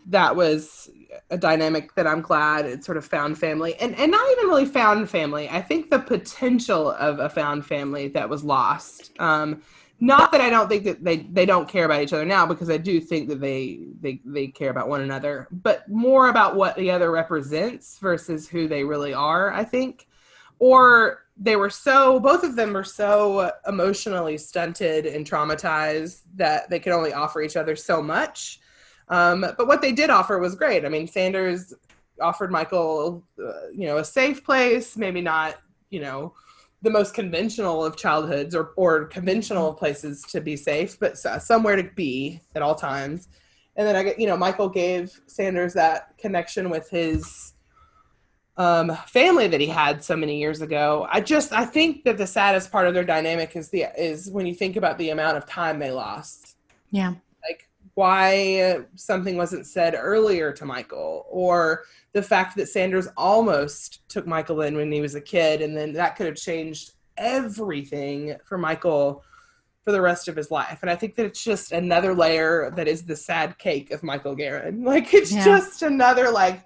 that was a dynamic that I'm glad it sort of found family. And and not even really found family. I think the potential of a found family that was lost. Um, not that I don't think that they, they don't care about each other now, because I do think that they, they, they care about one another, but more about what the other represents versus who they really are, I think. Or they were so, both of them were so emotionally stunted and traumatized that they could only offer each other so much. Um, but what they did offer was great. I mean, Sanders offered Michael, uh, you know, a safe place, maybe not, you know, the most conventional of childhoods or, or conventional places to be safe, but somewhere to be at all times. And then I, you know, Michael gave Sanders that connection with his um, family that he had so many years ago. I just, I think that the saddest part of their dynamic is the, is when you think about the amount of time they lost. Yeah. Like why something wasn't said earlier to Michael, or the fact that Sanders almost took Michael in when he was a kid, and then that could have changed everything for Michael for the rest of his life. And I think that it's just another layer that is the sad cake of Michael Garron. Like, it's yeah. just another, like,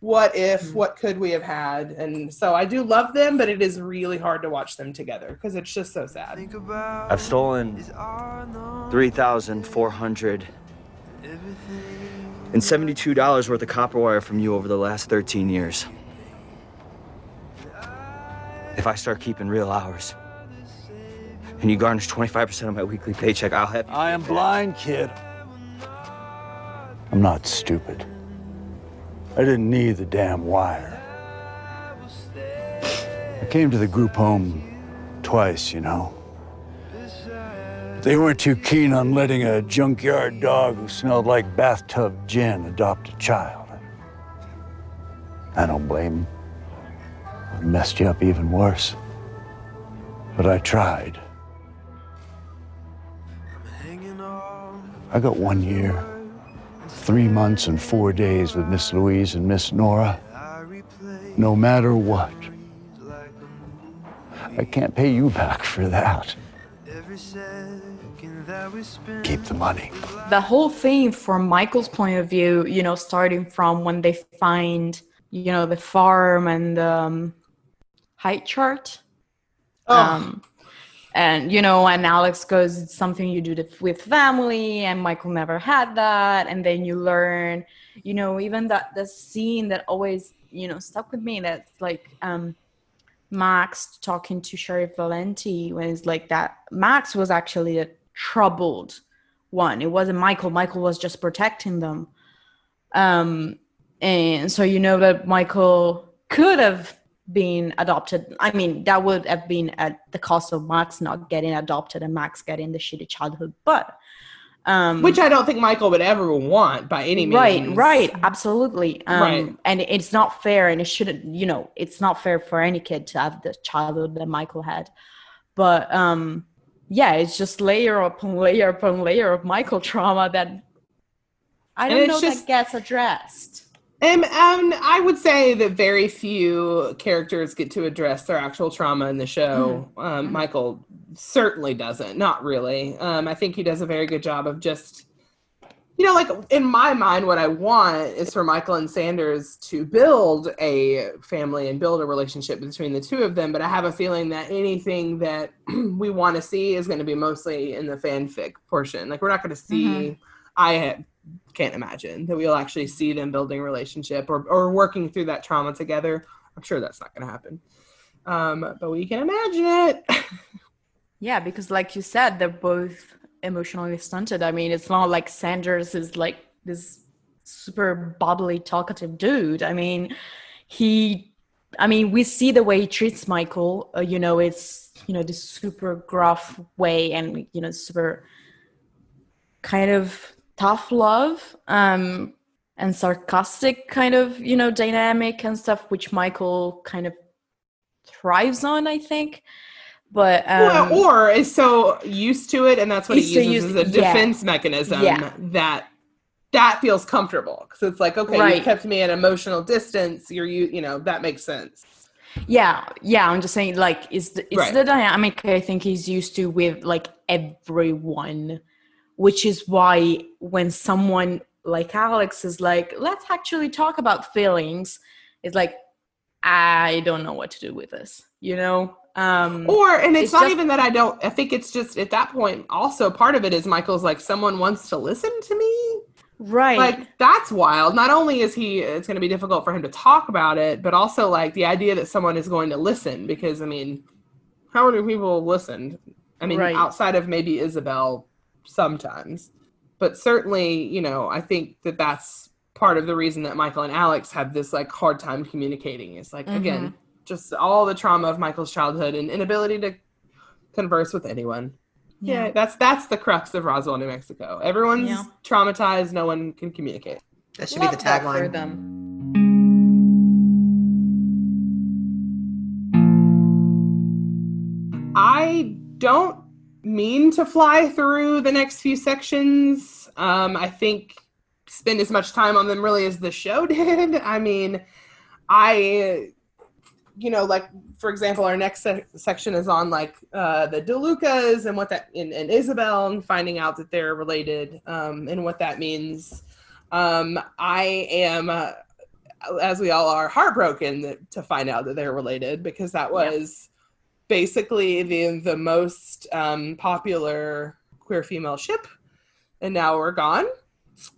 what if, mm-hmm. what could we have had? And so I do love them, but it is really hard to watch them together because it's just so sad. I've stolen three thousand four hundred and seventy-two dollars worth of copper wire from you over the last thirteen years. If I start keeping real hours and you garnish twenty-five percent of my weekly paycheck, I'll have you. I am blind, kid. I'm not stupid. I didn't need the damn wire. I came to the group home twice, you know. They weren't too keen on letting a junkyard dog who smelled like bathtub gin adopt a child. I don't blame them. I messed you up even worse. But I tried. I got one year, three months and four days with Miss Louise and Miss Nora, no matter what. I can't pay you back for that. Keep the money. The whole thing, from Michael's point of view, you know, starting from when they find, you know, the farm and the um, height chart. Oh. Um, and, you know, and Alex goes, it's something you do to, with family, and Michael never had that. And then you learn, you know, even that the scene that always, you know, stuck with me, that's like um, Max talking to Sheriff Valenti, when it's like that Max was actually a troubled one. It wasn't Michael. Michael was just protecting them. Um, and so, you know, that Michael could have being adopted. I mean, that would have been at the cost of Max not getting adopted and Max getting the shitty childhood, but um which I don't think Michael would ever want by any means. Right, right, absolutely. Um right. And it's not fair, and it shouldn't, you know, it's not fair for any kid to have the childhood that Michael had. But um yeah, it's just layer upon layer upon layer of Michael trauma that I don't know just- that gets addressed. And, and I would say that very few characters get to address their actual trauma in the show. Mm-hmm. Um, Michael certainly doesn't. Not really. Um, I think he does a very good job of just, you know, like, in my mind, what I want is for Michael and Sanders to build a family and build a relationship between the two of them. But I have a feeling that anything that we want to see is going to be mostly in the fanfic portion. Like, we're not going to see... Mm-hmm. I have... can't imagine that we'll actually see them building a relationship or, or working through that trauma together. I'm sure that's not going to happen. Um, but we can imagine it. Yeah, because like you said, they're both emotionally stunted. I mean, it's not like Sanders is like this super bubbly, talkative dude. I mean, he, I mean, we see the way he treats Michael, uh, you know, it's, you know, this super gruff way and, you know, super kind of tough love um, and sarcastic kind of, you know, dynamic and stuff, which Michael kind of thrives on, I think. But um, well, or is so used to it, and that's what he uses used, as a defense yeah. mechanism yeah. that that feels comfortable, because it's like, okay, right. You kept me at emotional distance. You're you you know that makes sense. Yeah, yeah. I'm just saying, like, it's the, it's right. the dynamic I think he's used to with like everyone. Which is why when someone like Alex is like, let's actually talk about feelings, it's like, I don't know what to do with this, you know? Um, or, and it's, it's not just, even that I don't, I think it's just at that point, also part of it is Michael's like, someone wants to listen to me. Right. Like, that's wild. Not only is he, it's going to be difficult for him to talk about it, but also like the idea that someone is going to listen, because I mean, how many people listened? I mean, right. Outside of maybe Isabel, sometimes, but certainly, you know, I think that that's part of the reason that Michael and Alex have this like hard time communicating. It's like, mm-hmm. again, just all the trauma of Michael's childhood and inability to converse with anyone. Yeah, yeah that's that's the crux of Roswell, New Mexico. Everyone's yeah. traumatized. No one can communicate. That should Love be the tagline for them. I don't mean to fly through the next few sections. Um, I think spend as much time on them really as the show did. I mean, I, you know, like, for example, our next se- section is on like uh, the DeLucas and what that, and, and Isabel, and finding out that they're related um, and what that means. Um, I am, uh, as we all are, heartbroken that, to find out that they're related, because that was... Yeah. basically the the most um, popular queer female ship, and now we're gone.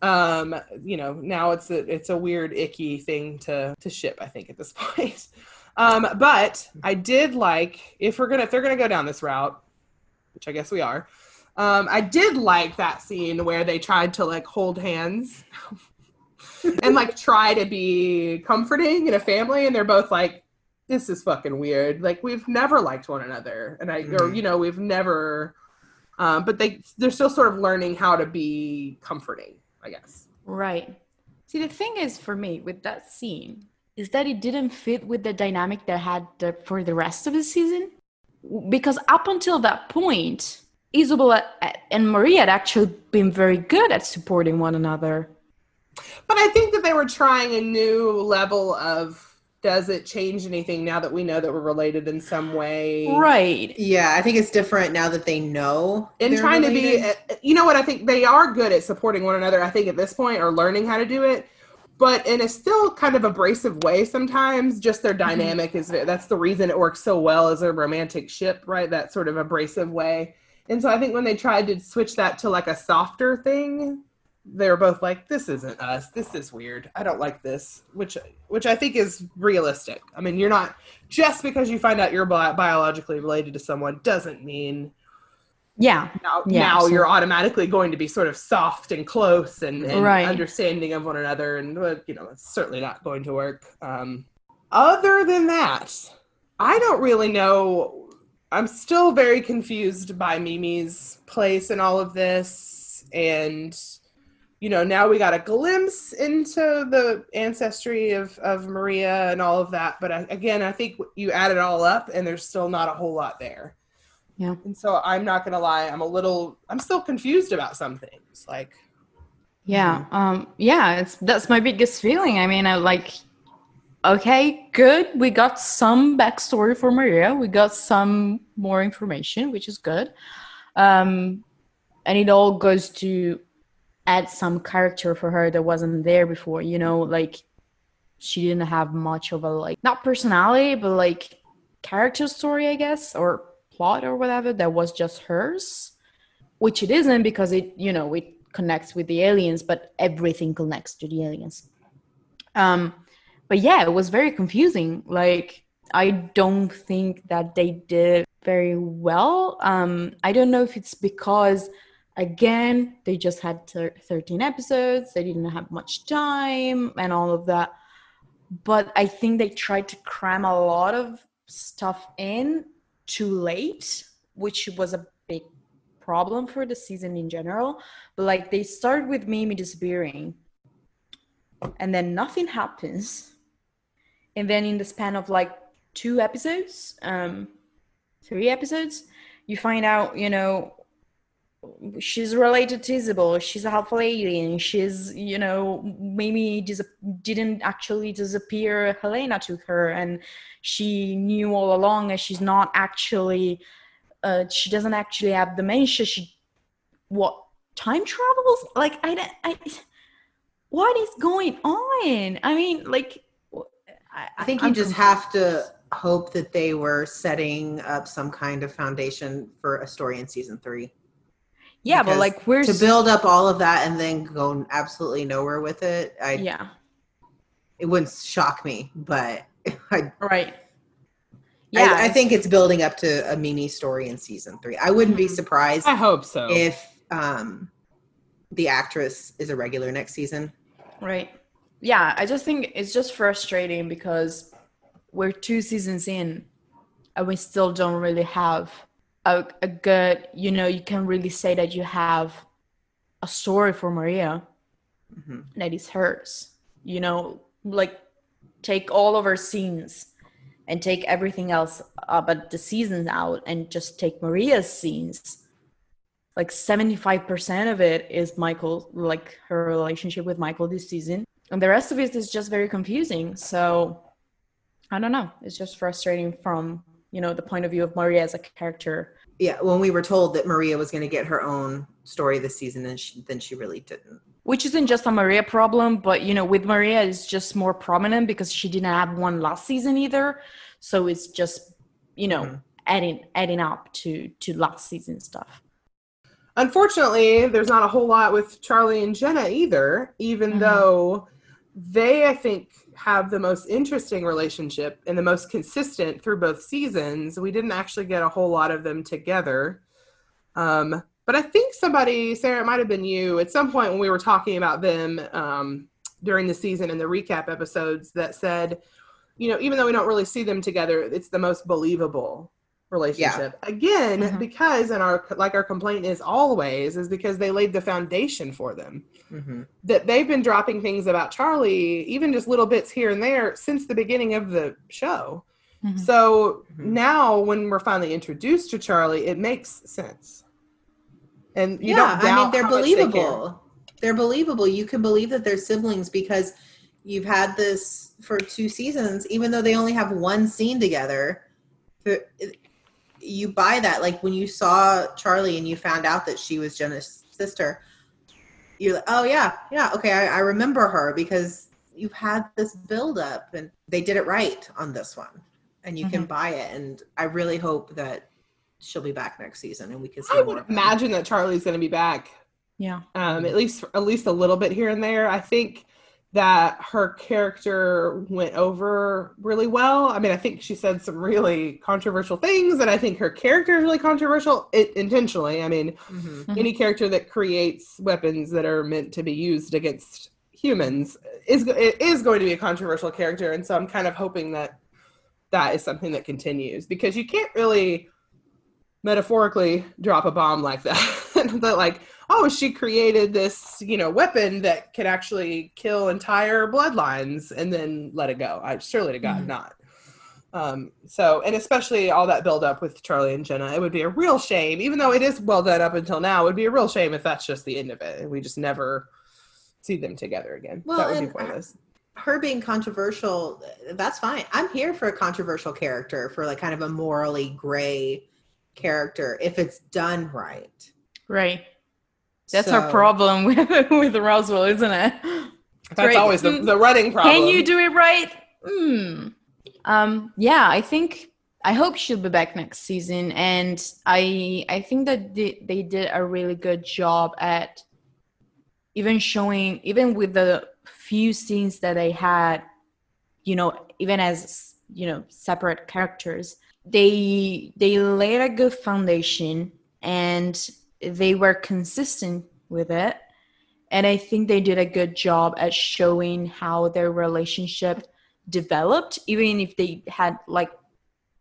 Um, you know, now it's a it's a weird, icky thing to to ship, I think, at this point. Um, but I did like, if we're gonna if they're gonna go down this route, which I guess we are, um, I did like that scene where they tried to like hold hands and like try to be comforting in a family, and they're both like, this is fucking weird. Like, we've never liked one another. And I, mm-hmm. or, you know, we've never, um, but they, they're still sort of learning how to be comforting, I guess. Right. See, the thing is for me with that scene is that it didn't fit with the dynamic that had the, for the rest of the season. Because up until that point, Isabel and Maria had actually been very good at supporting one another. But I think that they were trying a new level of, does it change anything now that we know that we're related in some way? Right. Yeah, I think it's different now that they know. And trying related. to be, you know what, I think they are good at supporting one another, I think at this point, or learning how to do it. But in a still kind of abrasive way sometimes, just their dynamic mm-hmm. is, that's the reason it works so well as a romantic ship, right? That sort of abrasive way. And so I think when they tried to switch that to like a softer thing, they were both like, this isn't us. This is weird. I don't like this, which which I think is realistic. I mean, you're not, just because you find out you're bi- biologically related to someone doesn't mean yeah, now, yeah, now you're automatically going to be sort of soft and close and, and right. understanding of one another. And, you know, it's certainly not going to work. Um, other than that, I don't really know. I'm still very confused by Mimi's place in all of this. And... you know, now we got a glimpse into the ancestry of, of Maria and all of that. But I, again, I think you add it all up and there's still not a whole lot there. Yeah. And so I'm not going to lie. I'm a little, I'm still confused about some things. Like, yeah. You know. Um, yeah. It's, that's my biggest feeling. I mean, I like, okay, good. We got some backstory for Maria. We got some more information, which is good. Um, and it all goes to add some character for her that wasn't there before, you know, like she didn't have much of a, like, not personality, but like character story, I guess, or plot or whatever, that was just hers, which it isn't, because it, you know, it connects with the aliens, but everything connects to the aliens. Um, but yeah, it was very confusing. Like, I don't think that they did very well. Um, I don't know if it's because again, they just had ter- thirteen episodes. They didn't have much time and all of that. But I think they tried to cram a lot of stuff in too late, which was a big problem for the season in general. But like, they start with Mimi disappearing and then nothing happens. And then in the span of like two episodes, um, three episodes, you find out, you know, she's related to Isabel, she's a helpful alien, she's, you know, Mimi dis- didn't actually disappear, Helena took her, and she knew all along, and she's not actually, uh, she doesn't actually have dementia, she, what, time travels? Like, I don't, I, what is going on? I mean, like, I, I think you I'm just confused. Have to hope that they were setting up some kind of foundation for a story in season three. Yeah, because but like we're to build up all of that and then go absolutely nowhere with it. I, yeah, it wouldn't shock me, but I, right. Yeah, I, I think it's building up to a mini story in season three. I wouldn't be surprised. I hope so. If um, the actress is a regular next season, right? Yeah, I just think it's just frustrating because we're two seasons in and we still don't really have A, a good, you know, you can really say that you have a story for Maria mm-hmm. that is hers, you know, like take all of her scenes and take everything else about the seasons out and just take Maria's scenes. Like seventy-five percent of it is Michael, like her relationship with Michael this season. And the rest of it is just very confusing. So I don't know. It's just frustrating from, you know, the point of view of Maria as a character. Yeah, when we were told that Maria was going to get her own story this season, and she, then she really didn't. Which isn't just a Maria problem, but, you know, with Maria, it's just more prominent because she didn't have one last season either. So it's just, you know, mm-hmm. adding adding up to, to last season stuff. Unfortunately, there's not a whole lot with Charlie and Jenna either, even mm-hmm. though they, I think, have the most interesting relationship and the most consistent through both seasons. We didn't actually get a whole lot of them together. Um, but I think somebody, Sarah, it might've been you at some point when we were talking about them um, during the season in the recap episodes that said you know, even though we don't really see them together, it's the most believable relationship. Yeah. Again, mm-hmm. because, and our, like our complaint is always, is because they laid the foundation for them. Mm-hmm. That they've been dropping things about Charlie, even just little bits here and there, since the beginning of the show. Mm-hmm. So mm-hmm. now when we're finally introduced to Charlie, it makes sense. And you yeah, don't doubt I mean, they're believable. They they're believable. You can believe that they're siblings because you've had this for two seasons, even though they only have one scene together. You buy that. Like when you saw Charlie and you found out that she was Jenna's sister, you're like, oh yeah, yeah, okay, I, I remember her because you've had this build up and they did it right on this one. And you mm-hmm. can buy it. And I really hope that she'll be back next season and we can see I more would imagine that Charlie's going to be back. Yeah. Um, at least, at least a little bit here and there. I think that her character went over really well. I mean, I think she said some really controversial things, and I think her character is really controversial it, intentionally. I mean, mm-hmm. Mm-hmm. any character that creates weapons that are meant to be used against humans is it is going to be a controversial character, and so I'm kind of hoping that that is something that continues, because you can't really metaphorically drop a bomb like that. That like, oh, she created this, you know, weapon that could actually kill entire bloodlines and then let it go. I surely to God mm-hmm. not. Um, so, and especially all that build up with Charlie and Jenna, it would be a real shame, even though it is well done up until now, it would be a real shame if that's just the end of it and we just never see them together again. Well, that would be pointless. Her being controversial, that's fine. I'm here for a controversial character, for like kind of a morally gray character, if it's done right. Right. That's so. Our problem with with Roswell, isn't it? That's right. Always the, the running problem. Can you do it right? Mm. Um, yeah, I think, I hope she'll be back next season. And I I think that they, they did a really good job at even showing, even with the few scenes that they had, you know, even as, you know, separate characters, they they laid a good foundation and they were consistent with it. And I think they did a good job at showing how their relationship developed, even if they had like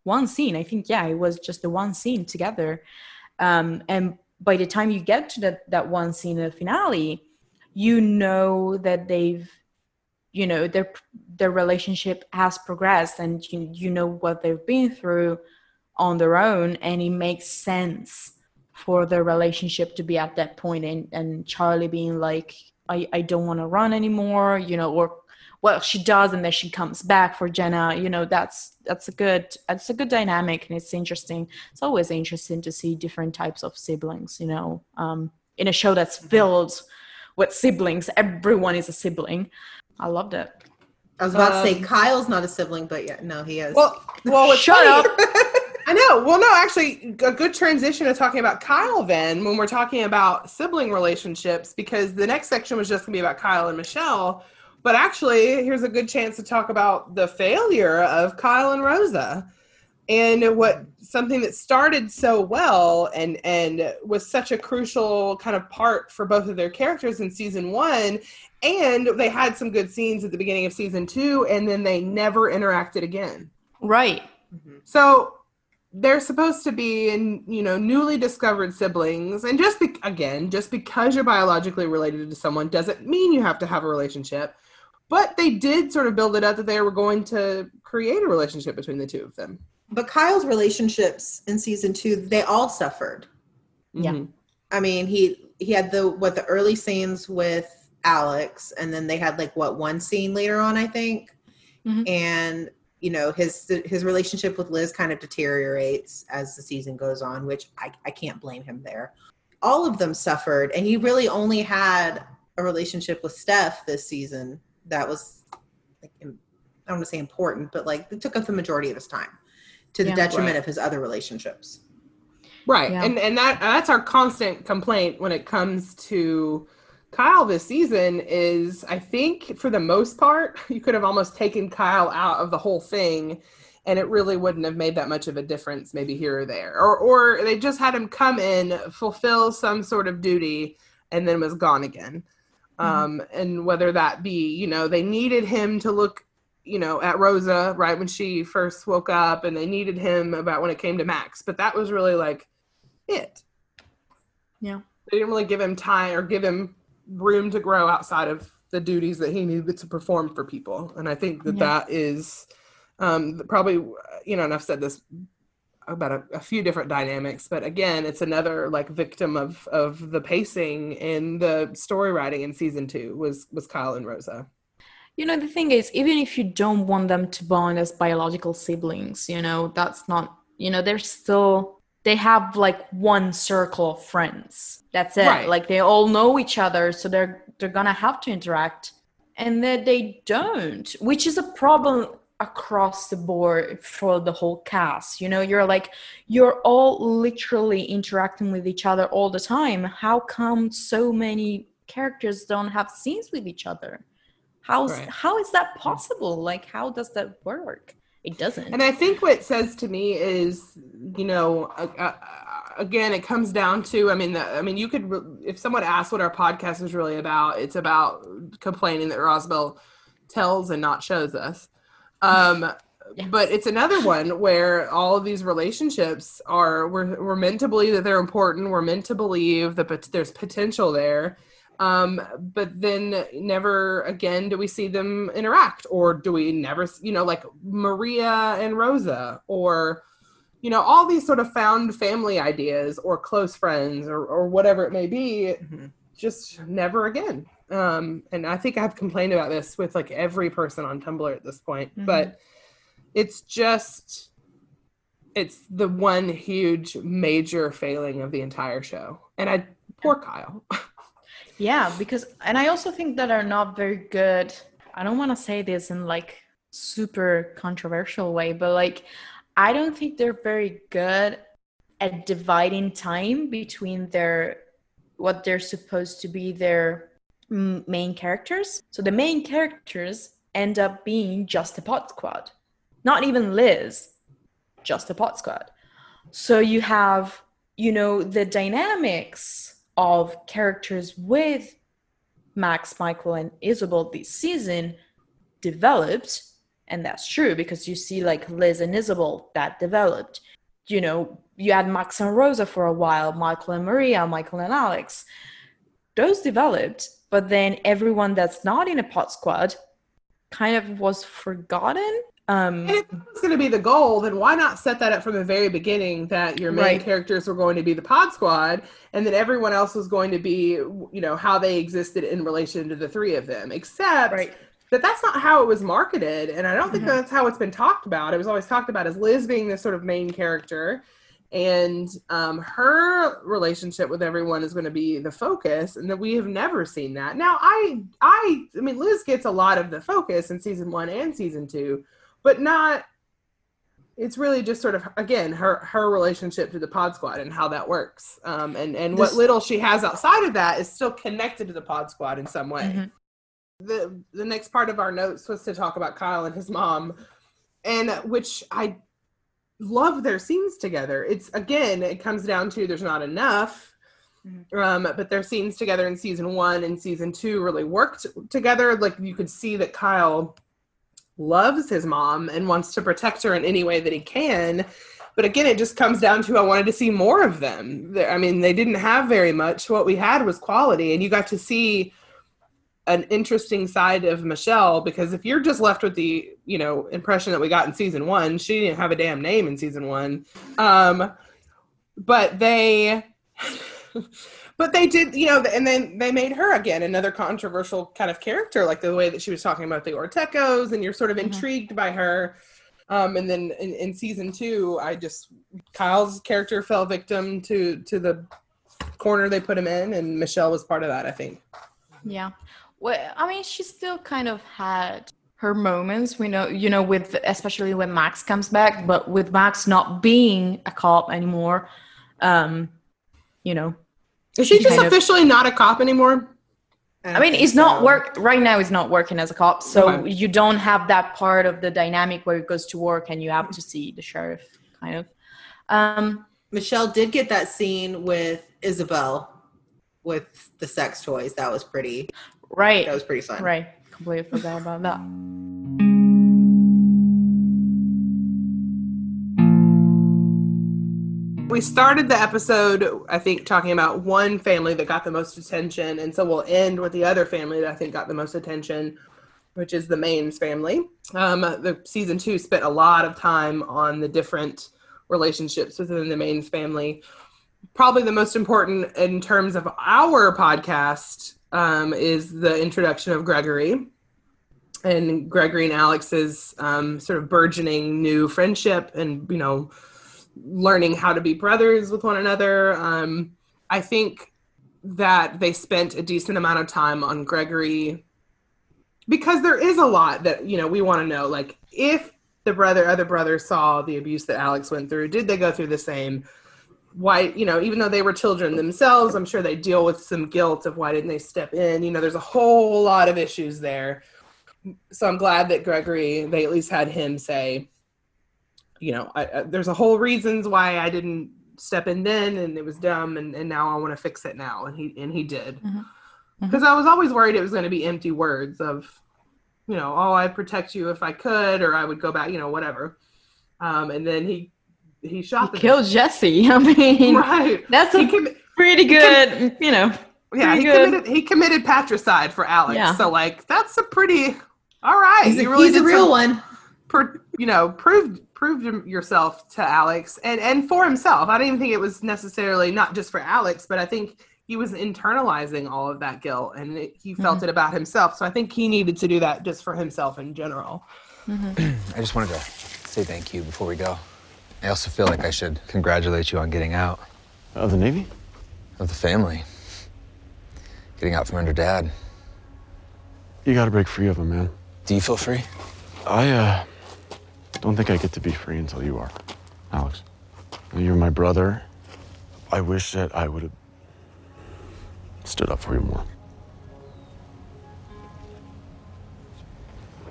one scene. I think, yeah, it was just the one scene together. Um, and by the time you get to that, that one scene in the finale, you know that they've, you know, their, their relationship has progressed and you, you know what they've been through on their own. And it makes sense for their relationship to be at that point, and, and Charlie being like, I, I don't want to run anymore, you know, or well, she does, and then she comes back for Jenna, you know, that's, that's a good, that's a good dynamic. And it's interesting. It's always interesting to see different types of siblings, you know, um, in a show that's filled with siblings. Everyone is a sibling. I loved it. I was about um, to say Kyle's not a sibling, but yeah, no, he is. Well, well shut up. I know. Well, no, actually, a good transition to talking about Kyle then, when we're talking about sibling relationships, because the next section was just going to be about Kyle and Michelle. But actually, here's a good chance to talk about the failure of Kyle and Rosa, and what something that started so well and, and was such a crucial kind of part for both of their characters in season one. And they had some good scenes at the beginning of season two, and then they never interacted again. Right. Mm-hmm. So they're supposed to be, in, you know, newly discovered siblings. And just, be- again, just because you're biologically related to someone doesn't mean you have to have a relationship. But they did sort of build it up that they were going to create a relationship between the two of them. But Kyle's relationships in season two, they all suffered. Mm-hmm. Yeah. I mean, he, he had the, what, the early scenes with Alex, and then they had like, what, one scene later on, I think. Mm-hmm. And you know, his his relationship with Liz kind of deteriorates as the season goes on, which I, I can't blame him there. All of them suffered, and he really only had a relationship with Steph this season that was, like, I don't want to say important, but, like, it took up the majority of his time to the yeah, detriment right. of his other relationships. Right, yeah. and and that that's our constant complaint when it comes to Kyle this season is, I think, for the most part, you could have almost taken Kyle out of the whole thing, and it really wouldn't have made that much of a difference, maybe here or there. Or or they just had him come in, fulfill some sort of duty, and then was gone again. Mm-hmm. Um, and whether that be, you know, they needed him to look you know, at Rosa right when she first woke up, and they needed him about when it came to Max. But that was really like it. Yeah. They didn't really give him time or give him room to grow outside of the duties that he needed to perform for people. And I think that yeah. that is um, probably, you know, and I've said this about a, a few different dynamics, but again, it's another like victim of, of the pacing and the story writing in season two was, was Kyle and Rosa. You know, the thing is, even if you don't want them to bond as biological siblings, you know, that's not, you know, they're still, they have like one circle of friends. That's it. Right. Like they all know each other. So they're, they're going to have to interact, and that they don't, which is a problem across the board for the whole cast. You know, you're like, you're all literally interacting with each other all the time. How come so many characters don't have scenes with each other? How's, right. How is that possible? Like, how does that work? It doesn't. And I think what it says to me is, you know, uh, uh, again, it comes down to, I mean, the, I mean, you could, re- if someone asks what our podcast is really about, it's about complaining that Roswell tells and not shows us. Um, yes. But it's another one where all of these relationships are, we're, we're meant to believe that they're important. We're meant to believe that pot- there's potential there. Um, but then never again do we see them interact, or do we never, you know, like Maria and Rosa, or, you know, all these sort of found family ideas or close friends or, or whatever it may be, mm-hmm. just never again. Um, and I think I've complained about this with like every person on Tumblr at this point, mm-hmm. but it's just, it's the one huge major failing of the entire show. And I, poor Kyle. Yeah, because, and I also think that are not very good, I don't want to say this in like super controversial way, but like, I don't think they're very good at dividing time between their, what they're supposed to be their m- main characters. So the main characters end up being just a pod squad, not even Liz, just a pod squad. So you have, you know, the dynamics of characters with Max, Michael, and Isabel this season developed, and that's true because you see like Liz and Isabel that developed. You know, you had Max and Rosa for a while, Michael and Maria, Michael and Alex. Those developed, but then everyone that's not in a pod squad kind of was forgotten. Um, and if that's going to be the goal, then why not set that up from the very beginning that your main right. characters were going to be the pod squad, and then everyone else was going to be, you know, how they existed in relation to the three of them, except right. that that's not how it was marketed. And I don't think mm-hmm. that's how it's been talked about. It was always talked about as Liz being this sort of main character, and um, her relationship with everyone is going to be the focus, and that we have never seen that. Now, I, I, I mean, Liz gets a lot of the focus in season one and season two, but not, it's really just sort of, again, her, her relationship to the pod squad and how that works. Um, and, and this, what little she has outside of that is still connected to the pod squad in some way. Mm-hmm. The the next part of our notes was to talk about Kyle and his mom, and which I love their scenes together. It's, again, it comes down to there's not enough. Um, but their scenes together in season one and season two really worked together. Like you could see that Kyle loves his mom and wants to protect her in any way that he can. But again, it just comes down to I wanted to see more of them. They're, I mean, they didn't have very much. What we had was quality, and you got to see an interesting side of Michelle, because if you're just left with the, you know, impression that we got in season one, she didn't have a damn name in season one. Um, but they... But they did, you know, and then they made her, again, another controversial kind of character, like the way that she was talking about the Ortechos, and you're sort of mm-hmm. intrigued by her. Um, and then in, in season two, I just, Kyle's character fell victim to, to the corner they put him in, and Michelle was part of that, I think. Yeah. Well, I mean, she still kind of had her moments, we know, you know, with, especially when Max comes back, but with Max not being a cop anymore, um, you know. Is she just officially of, not a cop anymore? I, I mean, it's so. not work right now. It's not working as a cop, so okay. you don't have that part of the dynamic where it goes to work and you have to see the sheriff, kind of. Um, Michelle did get that scene with Isabel with the sex toys. That was pretty. Right. That was pretty fun. Right. Completely forgot about that. we started the episode, I think, talking about one family that got the most attention, and so we'll end with the other family that I think got the most attention, which is the Mains family. Um, the season two spent a lot of time on the different relationships within the Mains family. Probably the most important in terms of our podcast um, is the introduction of Gregory and Gregory and Alex's um, sort of burgeoning new friendship and, you know, learning how to be brothers with one another. Um, I think that they spent a decent amount of time on Gregory because there is a lot that, you know, we want to know, like, if the brother, other brother saw the abuse that Alex went through, did they go through the same? Why, you know, even though they were children themselves, I'm sure they deal with some guilt of why didn't they step in? You know, there's a whole lot of issues there. So I'm glad that Gregory, they at least had him say, you know, I, I, there's a whole reasons why I didn't step in then, and it was dumb, and, and now I want to fix it now. And he and he did. Because mm-hmm. mm-hmm. I was always worried it was going to be empty words of, you know, oh, I'd protect you if I could, or I would go back, you know, whatever. Um, and then he he shot he the killed guy. Jesse. I mean, right. That's a com- pretty good, com- you know. Yeah, he good. committed he committed patricide for Alex. Yeah. So, like, that's a pretty, all right. He's a, you really he's a real some, one. Per, you know, proved proved yourself to Alex and, and for himself. I don't even think it was necessarily not just for Alex, but I think he was internalizing all of that guilt and it, he felt mm-hmm. it about himself. So I think he needed to do that just for himself in general. Mm-hmm. I just want to go say thank you before we go. I also feel like I should congratulate you on getting out. Of the Navy? Of the family. Getting out from under Dad. You got to break free of him, man. Do you feel free? I, uh... don't think I get to be free until you are, Alex. You're my brother. I wish that I would have stood up for you more.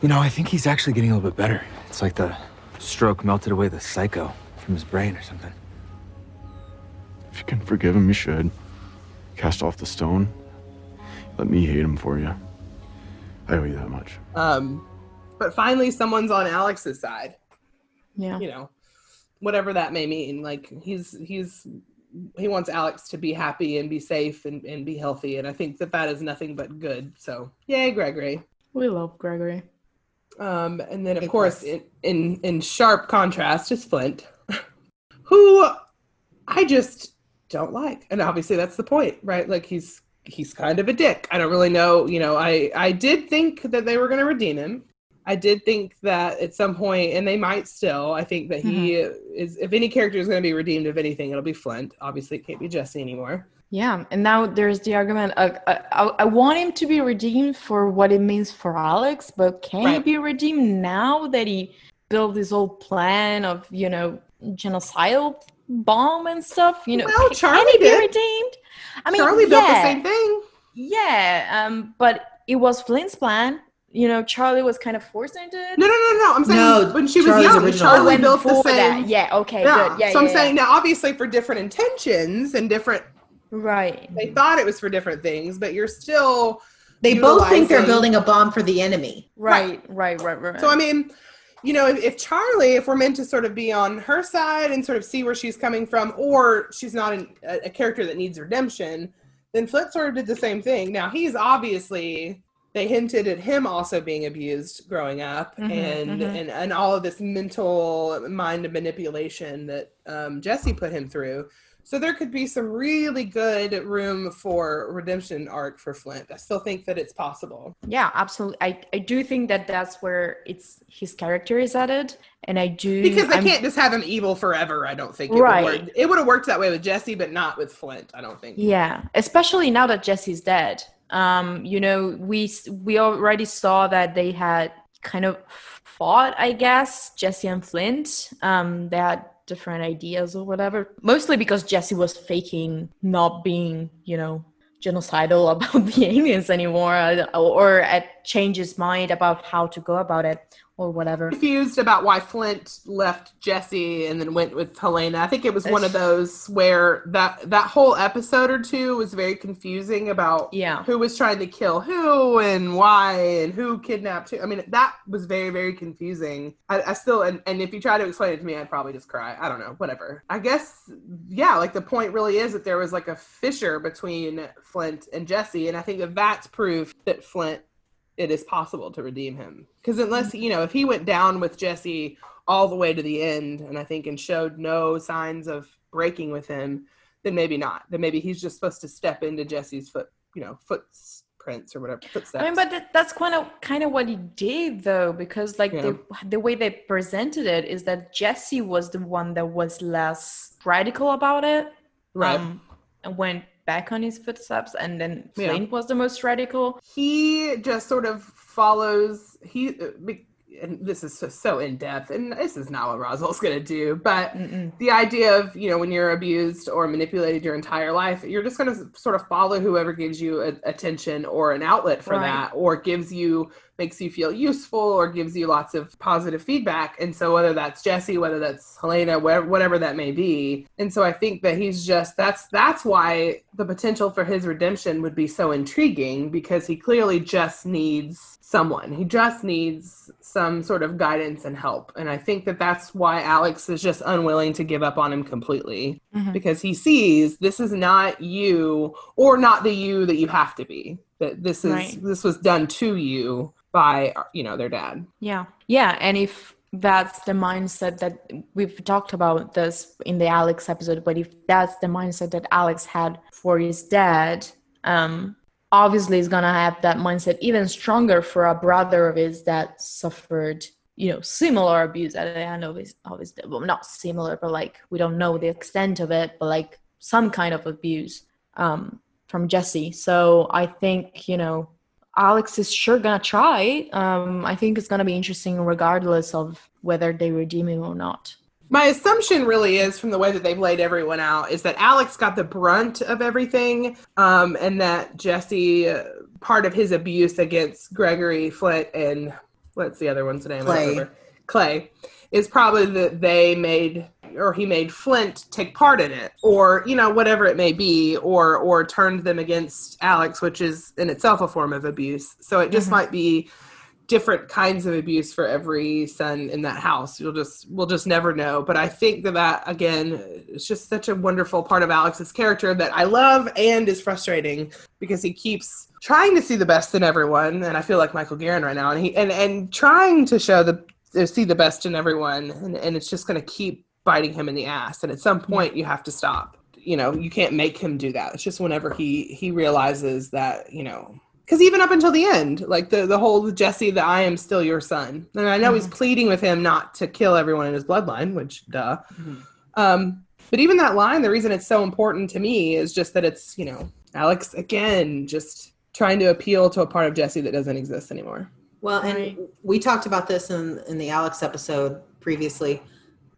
You know, I think he's actually getting a little bit better. It's like the stroke melted away the psycho from his brain or something. If you can forgive him, you should. Cast off the stone. Let me hate him for you. I owe you that much. Um... But finally, someone's on Alex's side. Yeah. You know, whatever that may mean. Like, he's, he's, he wants Alex to be happy and be safe and, and be healthy. And I think that that is nothing but good. So, yay, Gregory. We love Gregory. Um, and then, of course, in, in, in sharp contrast is Flint, who I just don't like. And obviously that's the point, right? Like, he's, he's kind of a dick. I don't really know. You know, I, I did think that they were going to redeem him. I did think that at some point, and they might still, I think that he mm-hmm. is, if any character is going to be redeemed of anything, it'll be Flint. Obviously, it can't be Jesse anymore. Yeah, and now there's the argument of, I, I, I want him to be redeemed for what it means for Alex, but can right. he be redeemed now that he built this whole plan of, you know, genocidal bomb and stuff? You know, well, Charlie can he did. be redeemed? I mean, Charlie yeah, built the same thing. Yeah, um, but it was Flint's plan. You know, Charlie was kind of forced into it. No, no, no, no. I'm saying no, when she Charlie's was young, original. Charlie when built the same. That. Yeah, okay, yeah. good. Yeah, so yeah, I'm yeah. saying now, obviously, for different intentions and different. Right. They thought it was for different things, but you're still. They utilizing... both think they're building a bomb for the enemy. Right, right, right, right. right. So, I mean, you know, if, if Charlie, if we're meant to sort of be on her side and sort of see where she's coming from, or she's not an, a, a character that needs redemption, then Flint sort of did the same thing. Now, he's obviously. They hinted at him also being abused growing up mm-hmm, and, mm-hmm. and and all of this mental mind manipulation that um, Jesse put him through. So there could be some really good room for redemption arc for Flint. I still think that it's possible. Yeah, absolutely. I, I do think that that's where it's his character is added. And I do... Because they I'm, can't just have him evil forever, I don't think. It right. Would work. It would have worked that way with Jesse, but not with Flint, I don't think. Yeah, especially now that Jesse's dead. Um, you know, we we already saw that they had kind of fought, I guess, Jesse and Flint. Um, they had different ideas or whatever, mostly because Jesse was faking not being, you know, genocidal about the aliens anymore, or, or had changed his mind about how to go about it. or whatever. Confused about why Flint left Jesse and then went with Helena. I think it was one of those where that that whole episode or two was very confusing about yeah. who was trying to kill who and why and who kidnapped who. I mean, that was very, very confusing. I, I still, and, and if you try to explain it to me, I'd probably just cry. I don't know, whatever. I guess, yeah, like the point really is that there was like a fissure between Flint and Jesse, and I think that that's proof that Flint, it is possible to redeem him. Because unless, you know, if he went down with Jesse all the way to the end, and I think and showed no signs of breaking with him, then maybe not. Then maybe he's just supposed to step into Jesse's foot, you know, footprints or whatever. Footsteps. I mean, but that, that's kind of kind of what he did, though, because like yeah. the the way they presented it is that Jesse was the one that was less radical about it, right? Um, and went back on his footsteps, and then Flint yeah. was the most radical. He just sort of follows, he, and this is so, so in-depth, and this is not what Roswell's gonna do, but Mm-mm. the idea of, you know, when you're abused or manipulated your entire life, you're just gonna sort of follow whoever gives you a, attention or an outlet for right. that, or gives you, makes you feel useful, or gives you lots of positive feedback. And so whether that's Jesse, whether that's Helena, whatever, whatever that may be. And so I think that he's just, that's, that's why the potential for his redemption would be so intriguing, because he clearly just needs someone. He just needs some sort of guidance and help. And I think that that's why Alex is just unwilling to give up on him completely, mm-hmm. because he sees this is not you, or not the you that you have to be, that this is, right. this was done to you by, you know, their dad. Yeah. Yeah. And if that's the mindset that we've talked about this in the Alex episode, but if that's the mindset that Alex had for his dad, um, obviously he's going to have that mindset even stronger for a brother of his that suffered, you know, similar abuse at the end of his, of his, well, not similar, but like, we don't know the extent of it, but like some kind of abuse, um, from Jesse. So I think, you know, Alex is sure gonna try. Um, I think it's gonna be interesting regardless of whether they redeem him or not. My assumption really is, from the way that they've laid everyone out, is that Alex got the brunt of everything, um, and that Jesse, uh, part of his abuse against Gregory, Flint, and what's the other one's name? Clay. I don't remember. Clay, is probably that they made, or he made Flint take part in it, or, you know, whatever it may be, or or turned them against Alex, which is in itself a form of abuse. So it just mm-hmm. might be different kinds of abuse for every son in that house. You'll just, we'll just never know. But I think that that, again, it's just such a wonderful part of Alex's character that I love, and is frustrating because he keeps trying to see the best in everyone. And I feel like Michael Garron right now, and he, and, and trying to show the, to see the best in everyone. And, and it's just going to keep biting him in the ass, and at some point you have to stop. You know, you can't make him do that. It's just whenever he he realizes that, you know, because even up until the end, like the the whole Jesse, the I am still your son, and I know mm-hmm. he's pleading with him not to kill everyone in his bloodline, which duh mm-hmm. um but even that line, the reason it's so important to me is just that it's, you know, Alex again just trying to appeal to a part of Jesse that doesn't exist anymore. Well, and we talked about this in in the Alex episode previously.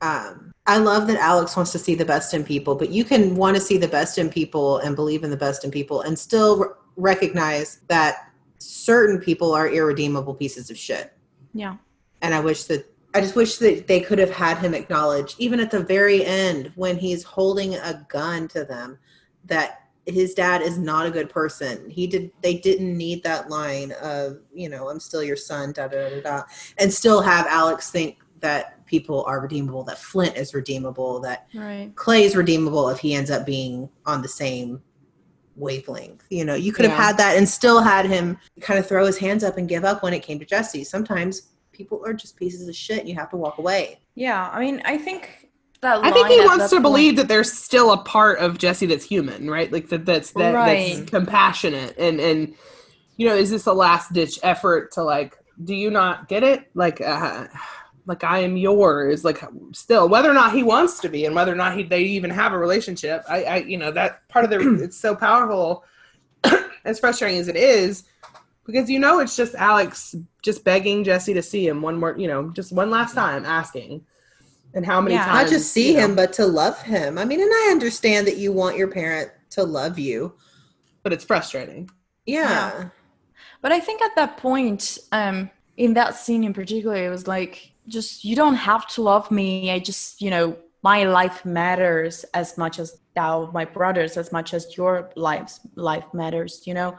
Um, I love that Alex wants to see the best in people, but you can want to see the best in people and believe in the best in people and still r- recognize that certain people are irredeemable pieces of shit. Yeah. And I wish that, I just wish that they could have had him acknowledge, even at the very end when he's holding a gun to them, that his dad is not a good person. He did, they didn't need that line of, you know, I'm still your son, da da da da, and still have Alex think that people are redeemable, that Flint is redeemable, that right. Clay is redeemable if he ends up being on the same wavelength. You know, you could yeah. have had that and still had him kind of throw his hands up and give up when it came to Jesse. Sometimes people are just pieces of shit and you have to walk away. Yeah, I mean, I think that I think he wants to point. believe that there's still a part of Jesse that's human, right? Like that that's that, right. that's compassionate and and you know, is this a last ditch effort to like, do you not get it? Like uh Like, I am yours, like, still, whether or not he wants to be and whether or not he, they even have a relationship, I, I you know, that part of the, it's so powerful, as frustrating as it is, because, you know, it's just Alex just begging Jesse to see him one more, you know, just one last time, asking. And how many yeah. times? Not just see him, know. But to love him. I mean, and I understand that you want your parent to love you. But it's frustrating. Yeah. yeah. But I think at that point, um, in that scene in particular, it was like, just, you don't have to love me. I just, you know, my life matters as much as thou, my brothers, as much as your life's life matters, you know?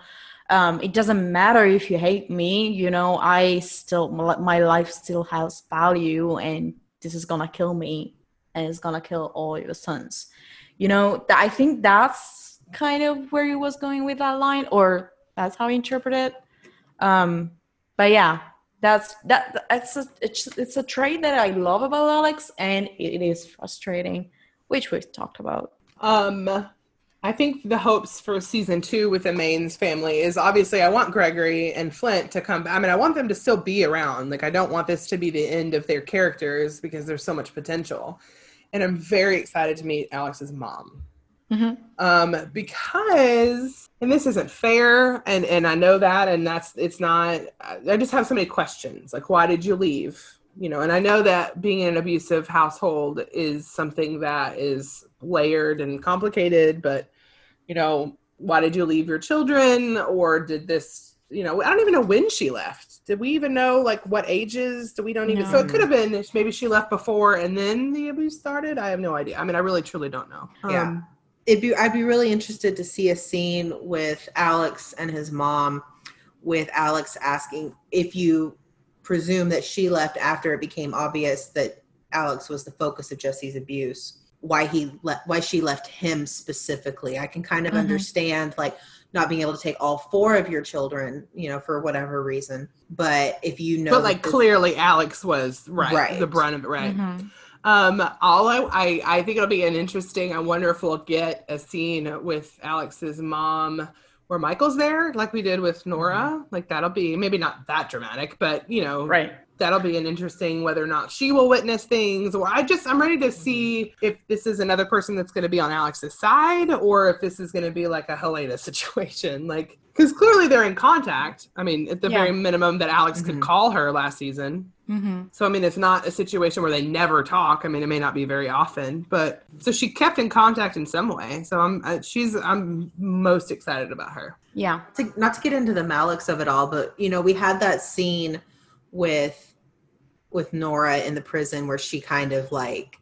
Um, it doesn't matter if you hate me, you know, I still, my life still has value, and this is gonna kill me, and it's gonna kill all your sons. You know, I think that's kind of where he was going with that line, or that's how I interpret it. Um, but yeah, that's, that, that's a, it's, it's a trait that I love about Alex, and it is frustrating, which we've talked about. Um... I think the hopes for season two with the Mains family is, obviously I want Gregory and Flint to come. I mean, I want them to still be around. Like, I don't want this to be the end of their characters, because there's so much potential. And I'm very excited to meet Alex's mom. Mm-hmm. Um, because, and this isn't fair, and, and I know that, and that's, it's not, I just have so many questions. Like, why did you leave? You know, and I know that being in an abusive household is something that is layered and complicated, but, you know, why did you leave your children? Or did this, you know, I don't even know when she left. Did we even know, like, what ages? Do we don't even, no. So it could have been, maybe she left before and then the abuse started. I have no idea. I mean, I really, truly don't know. Yeah. Um, It'd be, I'd be really interested to see a scene with Alex and his mom, with Alex asking if you presume that she left after it became obvious that Alex was the focus of Jesse's abuse, why he le- why she left him specifically. I can kind of mm-hmm. understand, like, not being able to take all four of your children, you know, for whatever reason. But if you know, but like this- clearly Alex was right, right. the brunt of it, right? Mm-hmm. Um, all I, I I think it'll be an interesting. I wonder if we'll get a scene with Alex's mom where Michael's there, like we did with Nora. Like, that'll be, maybe not that dramatic, but, you know, right. That'll be an interesting, whether or not she will witness things, or I just, I'm ready to see if this is another person that's going to be on Alex's side, or if this is going to be like a Helena situation. Like, because clearly they're in contact. I mean, at the yeah. very minimum that Alex mm-hmm. could call her last season. Mm-hmm. So, I mean, it's not a situation where they never talk. I mean, it may not be very often, but so she kept in contact in some way. So I'm, uh, she's, I'm most excited about her. Yeah. To, not to get into the Malics of it all, but, you know, we had that scene with, with Nora in the prison where she kind of like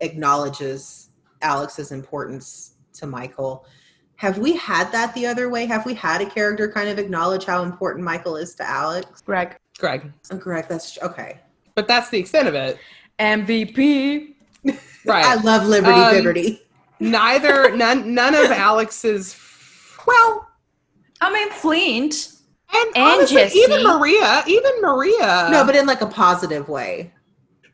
acknowledges Alex's importance to Michael. Have we had that the other way? Have we had a character kind of acknowledge how important Michael is to Alex? Greg. Greg. Oh, Greg, that's okay. But that's the extent of it. M V P. Right. I love Liberty um, Liberty. Neither, none none of Alex's, well. I mean, Flint. And, and honestly, Jesse. even Maria, even Maria. No, but in like a positive way.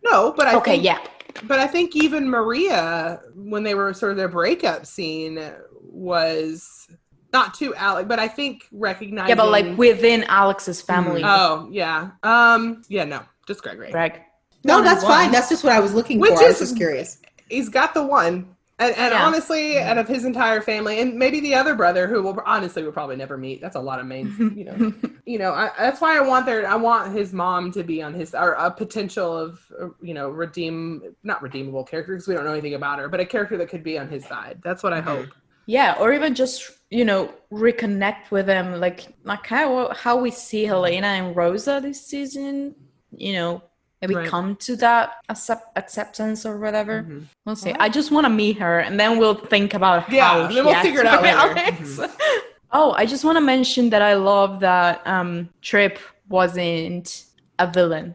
No, but I okay, think. Okay, yeah. But I think even Maria, when they were sort of their breakup scene, was not too Alex, but I think recognizing. Yeah, but like within Alex's family. Oh, yeah. Um, yeah, no, just Gregory. Greg. No, that's one. fine. That's just what I was looking Which for. Is, I was just curious. He's got the one. And, and yeah. honestly, yeah. out of his entire family, and maybe the other brother, who will honestly we'll probably never meet. That's a lot of main, you know. you know, I, that's why I want their, I want his mom to be on his, or a potential of, you know, redeem, not redeemable character, because we don't know anything about her, but a character that could be on his side. That's what I hope. Yeah, or even just, you know, reconnect with them, like like how how we see Helena and Rosa this season. You know, maybe right. come to that accept, acceptance or whatever. Mm-hmm. We'll see. Right. I just want to meet her, and then we'll think about yeah, how. Yeah, then we'll figure it out later. Mm-hmm. Oh, I just want to mention that I love that um, Trip wasn't a villain.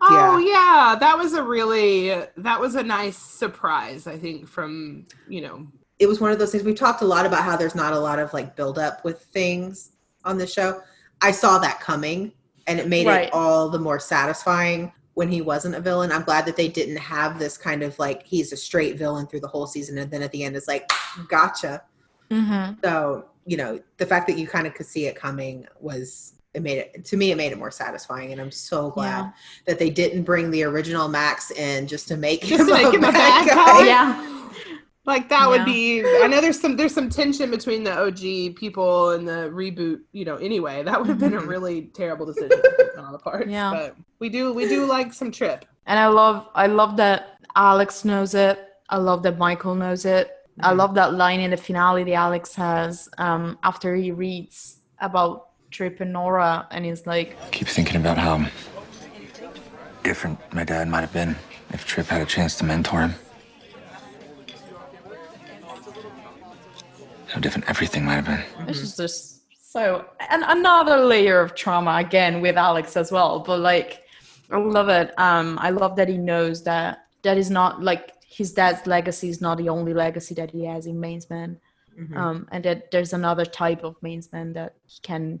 Oh yeah. yeah, that was a really that was a nice surprise. I think from you know. It was one of those things. We've talked a lot about how there's not a lot of like build up with things on the show. I saw that coming, and it made right. it all the more satisfying when he wasn't a villain. I'm glad that they didn't have this kind of like, he's a straight villain through the whole season. And then at the end, it's like, gotcha. Mm-hmm. So, you know, the fact that you kind of could see it coming was, it made it, to me, it made it more satisfying. And I'm so glad yeah. that they didn't bring the original Max in just to make just him, to make a, him a bad guy. guy. Yeah. Like that yeah. would be, I know there's some, there's some tension between the O G people and the reboot, you know, anyway, that would have been a really terrible decision on all the parts. Yeah. But we do, we do like some Trip. And I love, I love that Alex knows it. I love that Michael knows it. Mm-hmm. I love that line in the finale that Alex has um, after he reads about Trip and Nora, and he's like... I keep thinking about how different my dad might have been if Trip had a chance to mentor him. How different everything might have been. Mm-hmm. This is just so... And another layer of trauma, again, with Alex as well. But, like, I love it. Um, I love that he knows that that is not, like, his dad's legacy is not the only legacy that he has in Mains Man. Mm-hmm. Um, and that there's another type of Mains Man that he can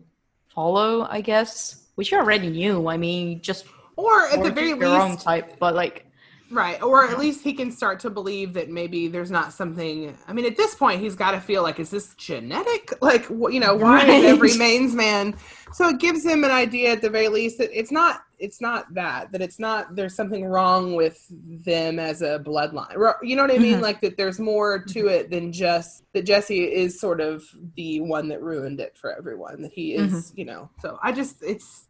follow, I guess, which you already knew. I mean, just... Or at or the very least... your own type, but, like... Right, or at least he can start to believe that maybe there's not something... I mean, at this point, he's got to feel like, is this genetic? Like, you know, why right. is every Mains Man? So it gives him an idea, at the very least, that it's not it's not that, that it's not, there's something wrong with them as a bloodline. You know what I mean? Mm-hmm. Like, that there's more to it than just, that Jesse is sort of the one that ruined it for everyone, that he is, mm-hmm. you know. So I just, it's...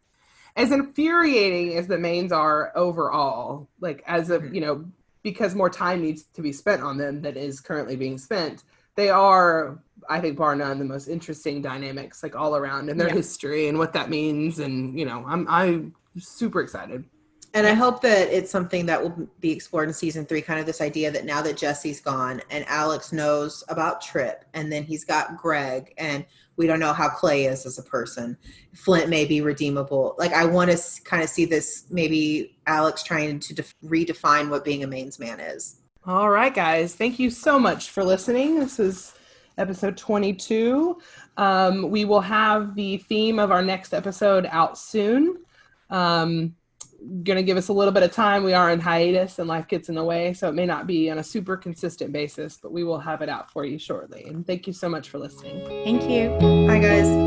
As infuriating as the Mains are overall, like as of, you know, because more time needs to be spent on them than is currently being spent, they are, I think, bar none, the most interesting dynamics, like all around, and their yeah. history and what that means. And, you know, I'm, I'm super excited. And I hope that it's something that will be explored in season three, kind of this idea that now that Jesse's gone and Alex knows about Trip, and then he's got Greg, and we don't know how Clay is as a person. Flint may be redeemable. Like, I want to s- kind of see this, maybe Alex trying to def- redefine what being a Mains Man is. All right, guys. Thank you so much for listening. This is episode twenty-two. Um, we will have the theme of our next episode out soon. Um, going to give us a little bit of time. We are in hiatus and life gets in the way, so it may not be on a super consistent basis, but we will have it out for you shortly. And thank you so much for listening. Thank you. Bye, guys.